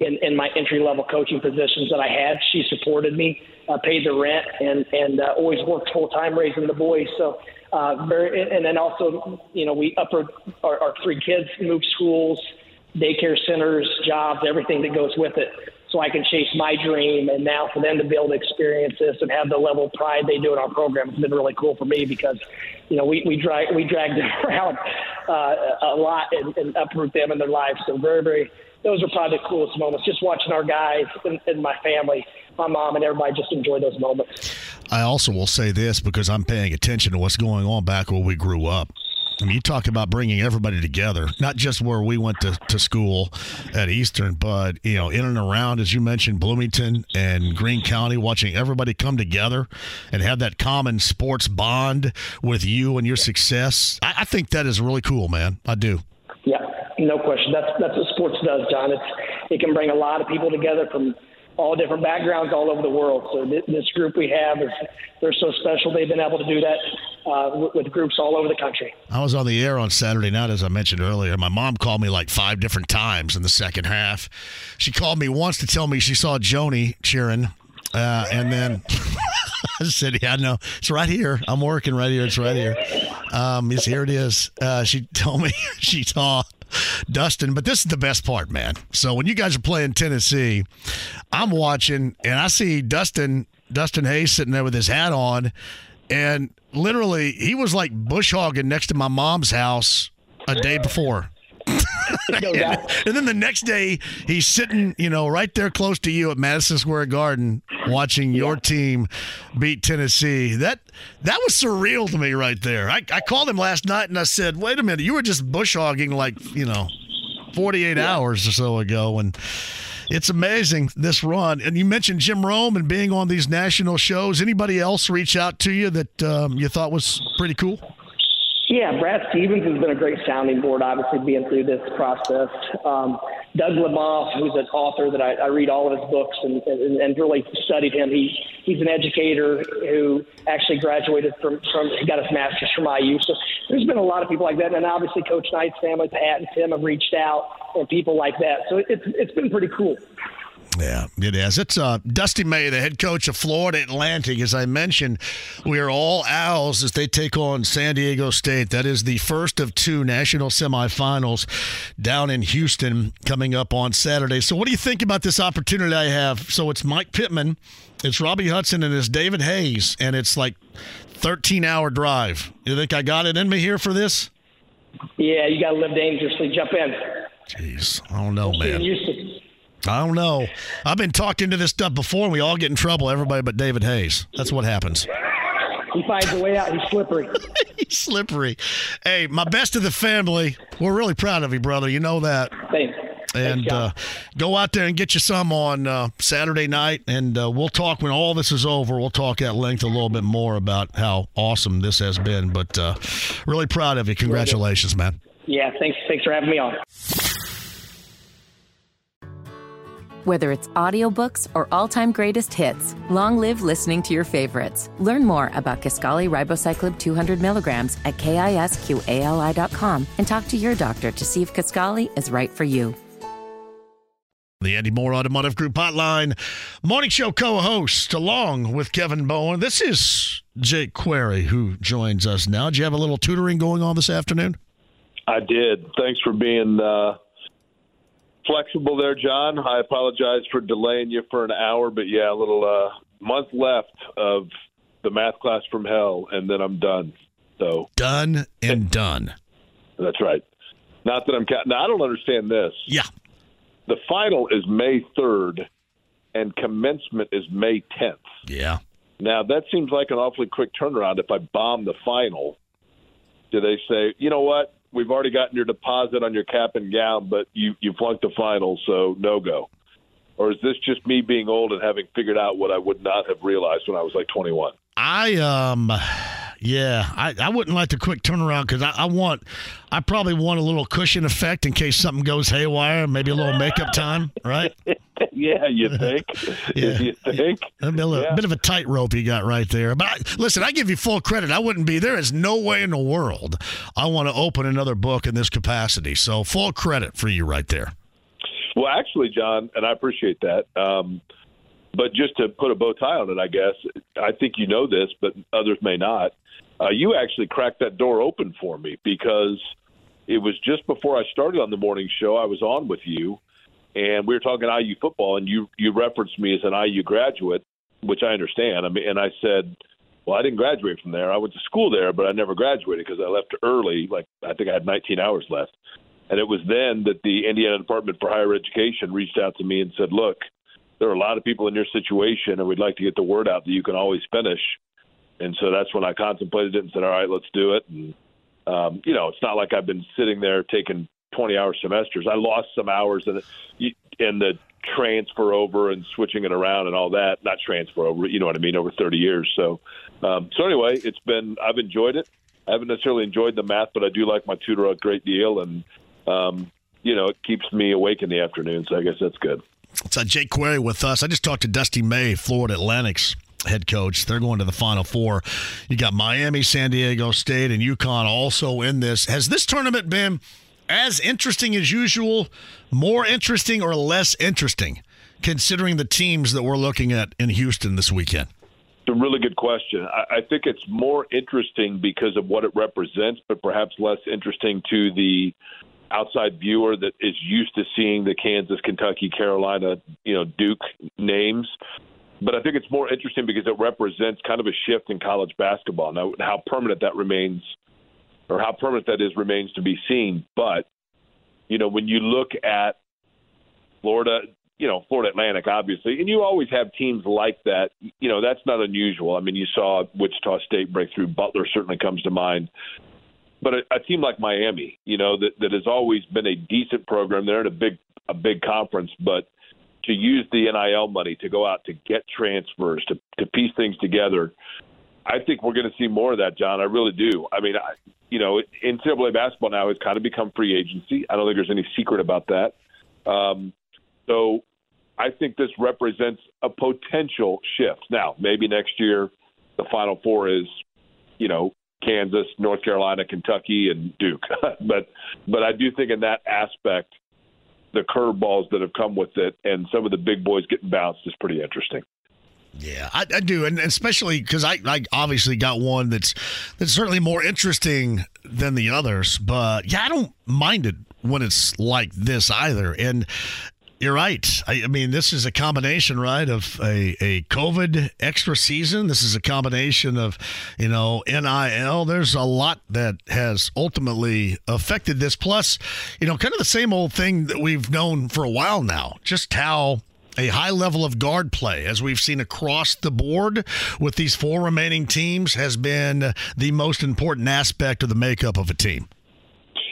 in, in my entry-level coaching positions that I had. She supported me, uh, paid the rent, and, and uh, always worked full-time raising the boys. So, uh, very, and then also, you know, we upper our, our three kids, moved schools, daycare centers, jobs, everything that goes with it, so I can chase my dream. And now for them to be able to experience this and have the level of pride they do in our program has been really cool for me, because, you know, we, we, drag, we dragged them around uh, a lot and, and uproot them in their lives. So very, very, those are probably the coolest moments, just watching our guys and, and my family, my mom and everybody just enjoy those moments. I also will say this, because I'm paying attention to what's going on back where we grew up. I mean, you talk about bringing everybody together, not just where we went to, to school at Eastern, but, you know, in and around, as you mentioned, Bloomington and Greene County, watching everybody come together and have that common sports bond with you and your success. I, I think that is really cool, man. I do. Yeah, no question. That's that's what sports does, John. It's, it can bring a lot of people together from all different backgrounds all over the world. So th- this group we have, is they're so special. They've been able to do that uh, with groups all over the country. I was on the air on Saturday night, as I mentioned earlier. My mom called me like five different times in the second half. She called me once to tell me she saw Joni cheering, uh, and then I said, yeah, no, it's right here. I'm working right here. It's right here. Um, it's, here it is. Uh, she told me she saw Dustin, but this is the best part, man. So when you guys are playing Tennessee, I'm watching, and I see Dustin Dustin Hayes sitting there with his hat on, and literally he was like bush hogging next to my mom's house a day before. and, and then the next day he's sitting, you know, right there close to you at Madison Square Garden watching your yeah. team beat Tennessee. That that was surreal to me right there. I, I called him last night and I said, wait a minute, you were just bush hogging like, you know, forty-eight yeah. hours or so ago. And it's amazing, this run. And you mentioned Jim Rome and being on these national shows. Anybody else reach out to you that um, you thought was pretty cool? Yeah, Brad Stevens has been a great sounding board, obviously, being through this process. Um, Doug Lamoff, who's an author that I, I read all of his books and, and, and really studied him. He, he's an educator who actually graduated from, from – he got his master's from I U. So there's been a lot of people like that. And obviously Coach Knight's family, Pat and Tim, have reached out, and people like that. So it's it's been pretty cool. Yeah, it is. It's uh, Dusty May, the head coach of Florida Atlantic. As I mentioned, we are all Owls as they take on San Diego State. That is the first of two national semifinals down in Houston coming up on Saturday. So what do you think about this opportunity I have? So it's Mike Pittman, it's Robbie Hudson, and it's David Hayes, and it's like thirteen-hour drive. You think I got it in me here for this? Yeah, you got to live dangerously. Jump in. Jeez, I don't know, man. I don't know. I've been talking to this stuff before, and we all get in trouble, everybody but David Hayes. That's what happens. He finds a way out. He's slippery. He's slippery. Hey, my best of the family. We're really proud of you, brother. You know that. Thanks. And Thanks, uh, go out there and get you some on uh, Saturday night, and uh, we'll talk when all this is over. We'll talk at length a little bit more about how awesome this has been, but uh, really proud of you. Congratulations, man. Yeah, thanks. Thanks for having me on. Whether it's audiobooks or all-time greatest hits, long live listening to your favorites. Learn more about Kisqali Ribocyclib two hundred milligrams at kisqali dot com and talk to your doctor to see if Kisqali is right for you. The Andy Mohr Automotive Group Hotline. Morning Show co-host along with Kevin Bowen. This is Jake Query, who joins us now. Did you have a little tutoring going on this afternoon? I did. Thanks for being... Uh... flexible there, John. I apologize for delaying you for an hour, but yeah, a little uh, month left of the math class from hell, and then I'm done. So done and done. That's right. Not that I'm counting. Now, I don't understand this. Yeah. The final is May third, and commencement is May tenth. Yeah. Now, that seems like an awfully quick turnaround. If I bomb the final, do they say, you know what? We've already gotten your deposit on your cap and gown, but you, you flunked the final, so no go? Or is this just me being old and having figured out what I would not have realized when I was like twenty-one? I, um, yeah, I, I wouldn't like the quick turnaround, because I, I want, I probably want a little cushion effect in case something goes haywire, maybe a little makeup time, right? Yeah, you think? yeah. You think? A bit, yeah. bit of a tightrope you got right there. But I, listen, I give you full credit. I wouldn't be. There is no way in the world I want to open another book in this capacity. So full credit for you right there. Well, actually, John, and I appreciate that. Um, but just to put a bow tie on it, I guess, I think you know this, but others may not. Uh, you actually cracked that door open for me, because it was just before I started on the morning show. I was on with you, and we were talking I U football, and you, you referenced me as an I U graduate, which I understand. I mean, and I said, well, I didn't graduate from there. I went to school there, but I never graduated because I left early. Like, I think I had nineteen hours left. And it was then that the Indiana Department for Higher Education reached out to me and said, look, there are a lot of people in your situation, and we'd like to get the word out that you can always finish. And so that's when I contemplated it and said, all right, let's do it. And, um, you know, it's not like I've been sitting there taking twenty-hour semesters. I lost some hours in the, in the transfer over and switching it around and all that. Not transfer over, you know what I mean, over thirty years. So, um, so anyway, it's been, I've enjoyed it. I haven't necessarily enjoyed the math, but I do like my tutor a great deal. And, um, you know, it keeps me awake in the afternoon. So I guess that's good. It's uh, Jake Query with us. I just talked to Dusty May, Florida Atlantic's head coach. They're going to the Final Four. You got Miami, San Diego State, and UConn also in this. Has this tournament been as interesting as usual, more interesting, or less interesting, considering the teams that we're looking at in Houston this weekend? It's a really good question. I, I think it's more interesting because of what it represents, but perhaps less interesting to the outside viewer that is used to seeing the Kansas, Kentucky, Carolina, you know, Duke names. But I think it's more interesting because it represents kind of a shift in college basketball. Now, how permanent that remains or how permanent that is remains to be seen. But, you know, when you look at Florida, you know, Florida Atlantic, obviously, and you always have teams like that, you know, that's not unusual. I mean, you saw Wichita State break through. Butler certainly comes to mind. But a, a team like Miami, you know, that, that has always been a decent program. They're in a big a big conference, but to use the N I L money to go out to get transfers, to, to piece things together. I think we're going to see more of that, John. I really do. I mean, I, you know, N C double A basketball now has kind of become free agency. I don't think there's any secret about that. Um, so I think this represents a potential shift. Now, maybe next year the Final Four is, you know, Kansas, North Carolina, Kentucky, and Duke. but but I do think in that aspect, the curveballs that have come with it and some of the big boys getting bounced is pretty interesting. Yeah, I, I do, and especially because I, I obviously got one that's that's certainly more interesting than the others. But yeah, I don't mind it when it's like this either. And you're right. I, I mean, this is a combination, right, of a, a COVID extra season. This is a combination of, you know, N I L. There's a lot that has ultimately affected this. Plus, you know, kind of the same old thing that we've known for a while now, just how a high level of guard play, as we've seen across the board with these four remaining teams, has been the most important aspect of the makeup of a team.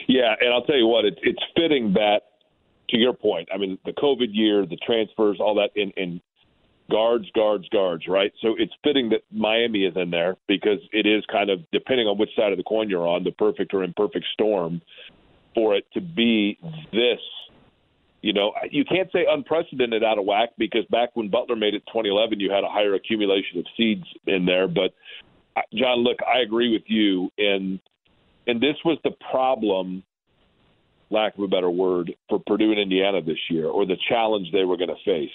Yeah, and I'll tell you what, it, it's fitting that, to your point, I mean, the COVID year, the transfers, all that, in, in guards, guards, guards, right? So it's fitting that Miami is in there because it is kind of, depending on which side of the coin you're on, the perfect or imperfect storm for it to be this. You know, you can't say unprecedented out of whack because back when Butler made it twenty eleven, you had a higher accumulation of seeds in there. But, John, look, I agree with you. And, and this was the problem, lack of a better word, for Purdue and Indiana this year, or the challenge they were going to face.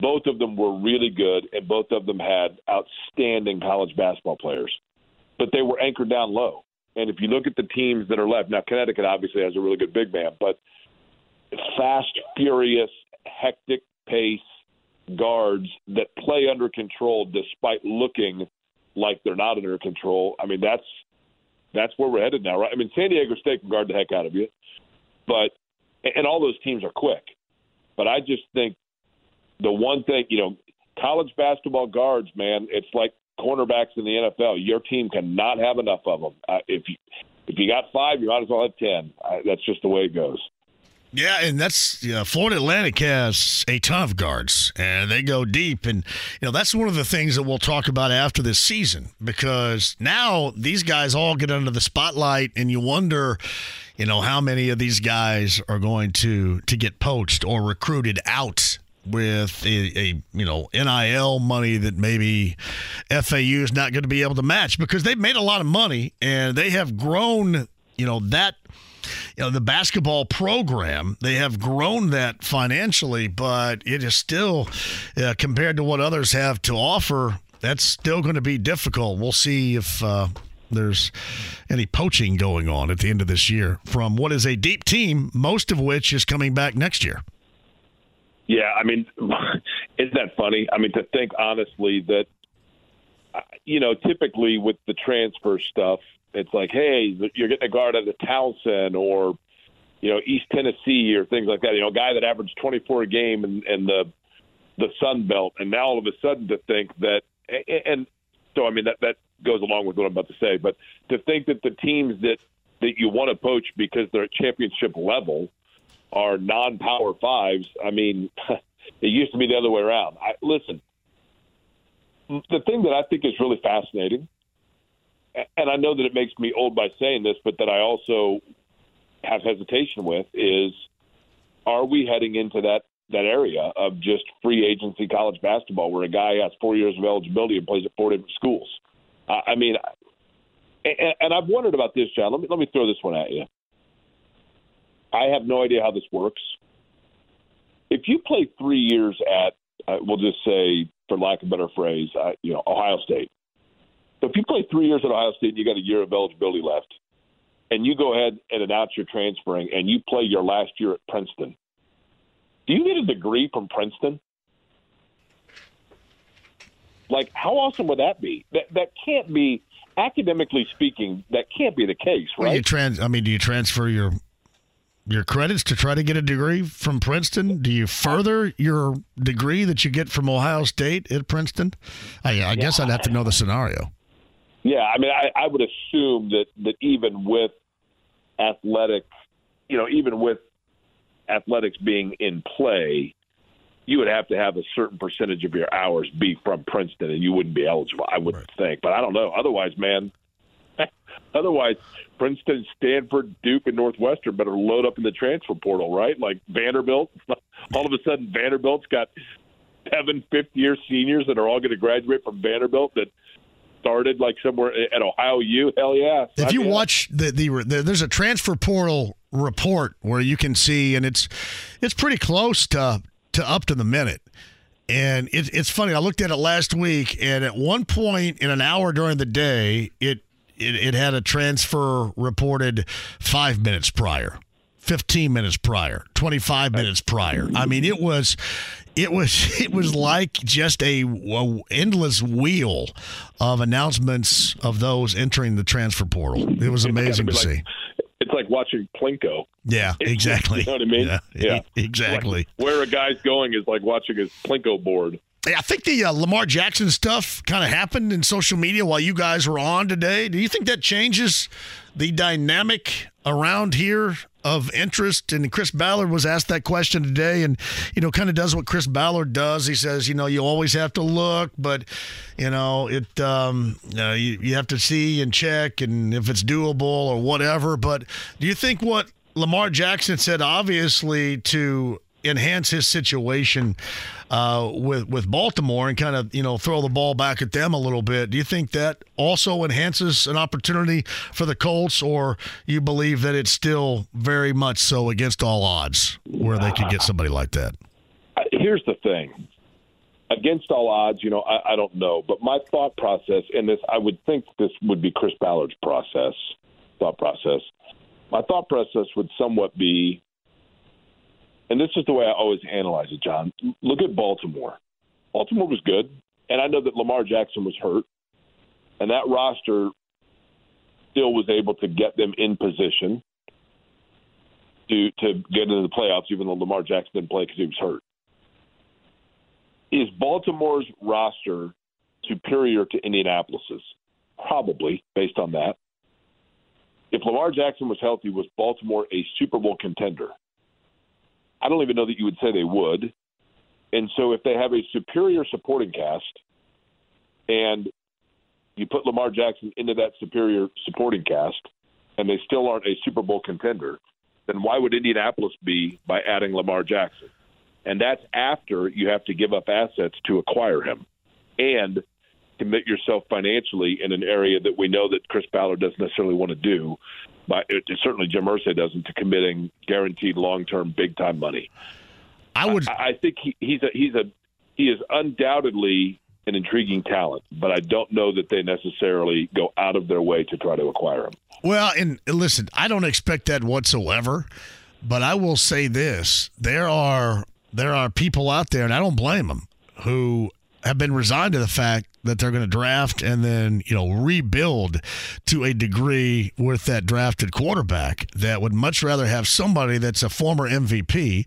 Both of them were really good, and both of them had outstanding college basketball players. But they were anchored down low. And if you look at the teams that are left, now Connecticut obviously has a really good big man, but fast, furious, hectic pace guards that play under control despite looking like they're not under control. I mean, that's that's where we're headed now, right? I mean, San Diego State can guard the heck out of you. But and all those teams are quick. But I just think the one thing, you know, college basketball guards, man, it's like cornerbacks in the N F L. Your team cannot have enough of them. Uh, if you if you got five, you might as well have ten. Uh, that's just the way it goes. Yeah, and that's you know, Florida Atlantic has a ton of guards, and they go deep. And, you know, that's one of the things that we'll talk about after this season, because now these guys all get under the spotlight, and you wonder, you know, how many of these guys are going to, to get poached or recruited out with a, a you know N I L money that maybe F A U is not going to be able to match, because they've made a lot of money and they have grown, you know, that you know the basketball program, they have grown that financially, but it is still uh, compared to what others have to offer, that's still going to be difficult. We'll see if uh, there's any poaching going on at the end of this year from what is a deep team, most of which is coming back next year. Yeah, I mean, isn't that funny? I mean, to think honestly that, you know, typically with the transfer stuff, it's like, hey, you're getting a guard out of Towson or, you know, East Tennessee or things like that. You know, a guy that averaged twenty-four a game in, in the the Sun Belt, and now all of a sudden to think that, and so I mean that that goes along with what I'm about to say, but to think that the teams that that you want to poach because they're at championship level are non-power fives. I mean, it used to be the other way around. I, listen, the thing that I think is really fascinating, and I know that it makes me old by saying this, but that I also have hesitation with, is are we heading into that, that area of just free agency college basketball where a guy has four years of eligibility and plays at four different schools? I, I mean, and, and I've wondered about this, John. Let me, let me throw this one at you. I have no idea how this works. If you play three years at, uh, we'll just say, for lack of a better phrase, uh, you know, Ohio State. So if you play three years at Ohio State and you got a year of eligibility left, and you go ahead and announce you're transferring and you play your last year at Princeton, do you get a degree from Princeton? Like, how awesome would that be? That that can't be, academically speaking, that can't be the case, right? Well, you trans- I mean, do you transfer your your credits to try to get a degree from Princeton? Do you further your degree that you get from Ohio State at Princeton? I, I guess yeah. I'd have to know the scenario. Yeah, I mean, I, I would assume that, that even with athletic, you know, even with athletics being in play, you would have to have a certain percentage of your hours be from Princeton, and you wouldn't be eligible, I wouldn't right. think. But I don't know. Otherwise, man, otherwise, Princeton, Stanford, Duke, and Northwestern better load up in the transfer portal, right? Like Vanderbilt. All of a sudden, Vanderbilt's got seven fifth-year seniors that are all going to graduate from Vanderbilt that started like somewhere at Ohio U. Hell yeah! If you I mean, watch the, the the there's a transfer portal report where you can see, and it's it's pretty close to to up to the minute. And it, it's funny. I looked at it last week, and at one point in an hour during the day, it. It, it had a transfer reported five minutes prior, fifteen minutes prior, twenty-five minutes prior. I mean, it was, it was, it was like just a, a endless wheel of announcements of those entering the transfer portal. It was amazing to like, see. It's like watching Plinko. Yeah, exactly. You know what I mean? Yeah, yeah. E- exactly. Like where a guy's going is like watching his Plinko board. I think the uh, Lamar Jackson stuff kind of happened in social media while you guys were on today. Do you think that changes the dynamic around here of interest? And Chris Ballard was asked that question today and, you know, kind of does what Chris Ballard does. He says, you know, you always have to look, but, you know, it um, uh, you, you have to see and check and if it's doable or whatever. But do you think what Lamar Jackson said, obviously, to enhance his situation uh, with with Baltimore and kind of, you know, throw the ball back at them a little bit. Do you think that also enhances an opportunity for the Colts, or you believe that it's still very much so against all odds where they could get somebody like that? Here's the thing. Against all odds, you know, I, I don't know. But my thought process in this, I would think this would be Chris Ballard's process, thought process. My thought process would somewhat be, and this is the way I always analyze it, John. Look at Baltimore. Baltimore was good, and I know that Lamar Jackson was hurt, and that roster still was able to get them in position to to get into the playoffs, even though Lamar Jackson didn't play because he was hurt. Is Baltimore's roster superior to Indianapolis's? Probably, based on that. If Lamar Jackson was healthy, was Baltimore a Super Bowl contender? I don't even know that you would say they would. And so if they have a superior supporting cast and you put Lamar Jackson into that superior supporting cast and they still aren't a Super Bowl contender, then why would Indianapolis be by adding Lamar Jackson? And that's after you have to give up assets to acquire him and commit yourself financially in an area that we know that Chris Ballard doesn't necessarily want to do. But it, certainly Jim Irsay doesn't, to committing guaranteed long-term big-time money. I would. I, I think he, he's a he's a he is undoubtedly an intriguing talent, but I don't know that they necessarily go out of their way to try to acquire him. Well, and listen, I don't expect that whatsoever. But I will say this: there are there are people out there, and I don't blame them, who have been resigned to the fact that they're going to draft and then, you know, rebuild to a degree with that drafted quarterback, that would much rather have somebody that's a former M V P,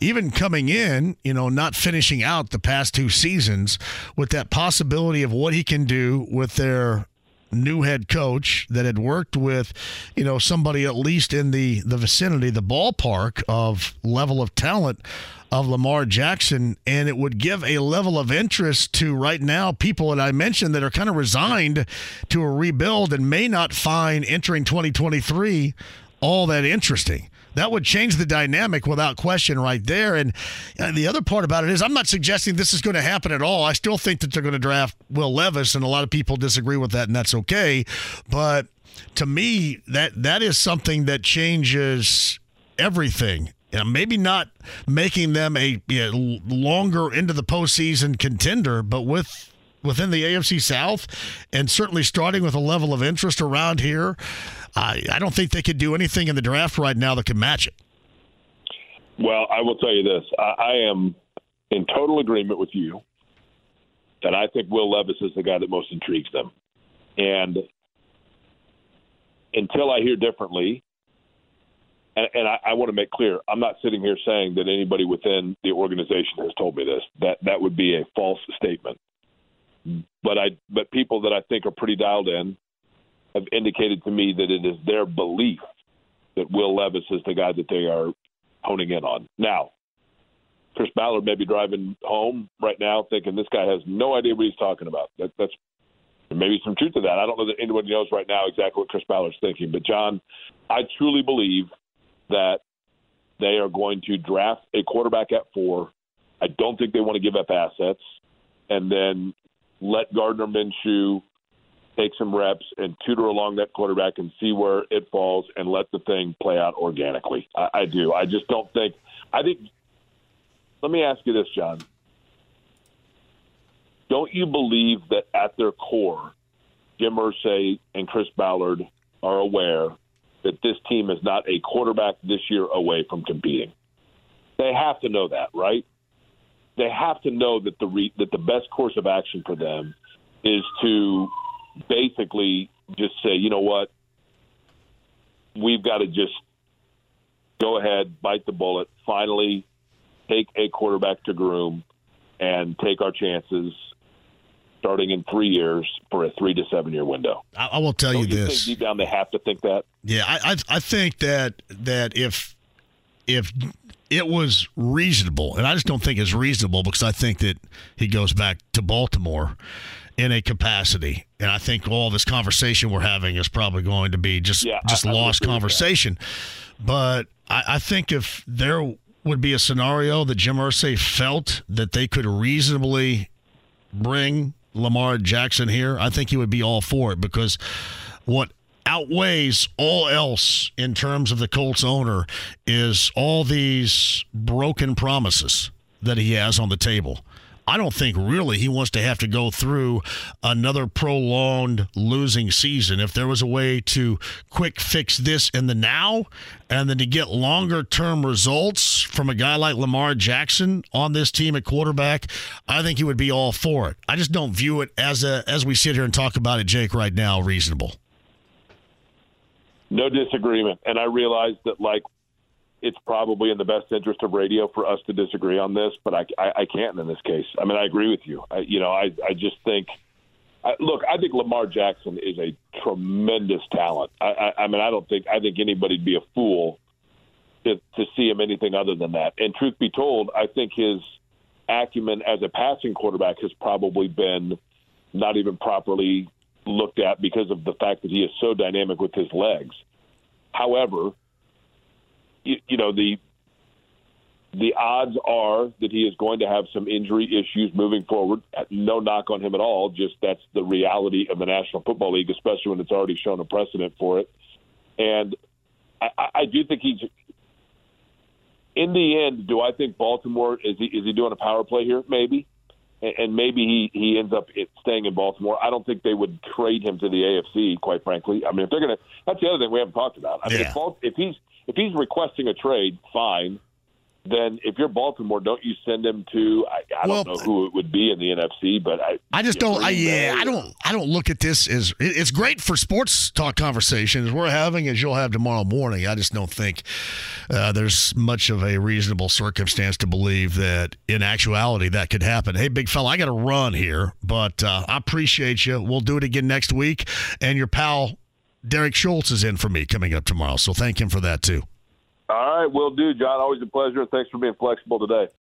even coming in, you know, not finishing out the past two seasons, with that possibility of what he can do with their new head coach that had worked with, you know, somebody at least in the, the vicinity, the ballpark of level of talent of Lamar Jackson. And it would give a level of interest to, right now, people that I mentioned that are kind of resigned to a rebuild and may not find entering twenty twenty-three all that interesting. That would change the dynamic without question right there. And, and the other part about it is, I'm not suggesting this is going to happen at all. I still think that they're going to draft Will Levis, and a lot of people disagree with that, and that's okay. But to me, that that is something that changes everything. You know, maybe not making them a you know, longer into the postseason contender, but with within the A F C South, and certainly starting with a level of interest around here, I, I don't think they could do anything in the draft right now that could match it. Well, I will tell you this. I, I am in total agreement with you that I think Will Levis is the guy that most intrigues them. And until I hear differently, and, and I, I want to make clear, I'm not sitting here saying that anybody within the organization has told me this. That that would be a false statement. But I, but people that I think are pretty dialed in have indicated to me that it is their belief that Will Levis is the guy that they are honing in on. Now, Chris Ballard may be driving home right now thinking this guy has no idea what he's talking about. That, that's maybe some truth to that. I don't know that anybody knows right now exactly what Chris Ballard's thinking. But, John, I truly believe that they are going to draft a quarterback at four. I don't think they want to give up assets. And then let Gardner Minshew take some reps and tutor along that quarterback and see where it falls, and let the thing play out organically. I, I do. I just don't think – I think – let me ask you this, John. Don't you believe that at their core, Jim Irsay and Chris Ballard are aware that this team is not a quarterback this year away from competing? They have to know that, right? They have to know that the re- that the best course of action for them is to basically just say, you know what, we've got to just go ahead, bite the bullet, finally take a quarterback to groom and take our chances starting in three years for a three to seven year window. I, I will tell Don't you, you this. Think deep down they have to think that? Yeah, I I, I think that that if if – it was reasonable, and I just don't think it's reasonable, because I think that he goes back to Baltimore in a capacity, and I think all this conversation we're having is probably going to be just yeah, just I, lost I conversation. But I, I think if there would be a scenario that Jim Irsay felt that they could reasonably bring Lamar Jackson here, I think he would be all for it, because what outweighs all else in terms of the Colts owner is all these broken promises that he has on the table. I don't think really he wants to have to go through another prolonged losing season. If there was a way to quick fix this in the now, and then to get longer term results from a guy like Lamar Jackson on this team at quarterback, I think he would be all for it. I just don't view it as a, as we sit here and talk about it, Jake, right now, reasonable. No disagreement. And I realize that, like, it's probably in the best interest of radio for us to disagree on this, but I, I, I can't in this case. I mean, I agree with you. I, you know, I, I just think – look, I think Lamar Jackson is a tremendous talent. I, I, I mean, I don't think – I think anybody would be a fool to, to see him anything other than that. And truth be told, I think his acumen as a passing quarterback has probably been not even properly – looked at because of the fact that he is so dynamic with his legs. However, you, you know, the The odds are that he is going to have some injury issues moving forward. No knock on him at all, just that's the reality of the National Football League, especially when it's already shown a precedent for it. And I, I do think he's – in the end, do I think Baltimore – is he is he doing a power play here? Maybe. And maybe he, he ends up staying in Baltimore. I don't think they would trade him to the A F C, quite frankly. I mean, if they're going to – that's the other thing we haven't talked about. I mean, yeah. if, Bal- if he's if he's requesting a trade, fine. Then if you're Baltimore, don't you send him to I, I well, don't know who it would be in the N F C, but I I just don't I, yeah I don't I don't look at this as it's great for sports talk conversations we're having as you'll have tomorrow morning. I just don't think uh, there's much of a reasonable circumstance to believe that in actuality that could happen. Hey, big fella, I got to run here, but uh, I appreciate you. We'll do it again next week, and your pal Derek Schultz is in for me coming up tomorrow, so thank him for that too. All right, will do, John. Always a pleasure. Thanks for being flexible today.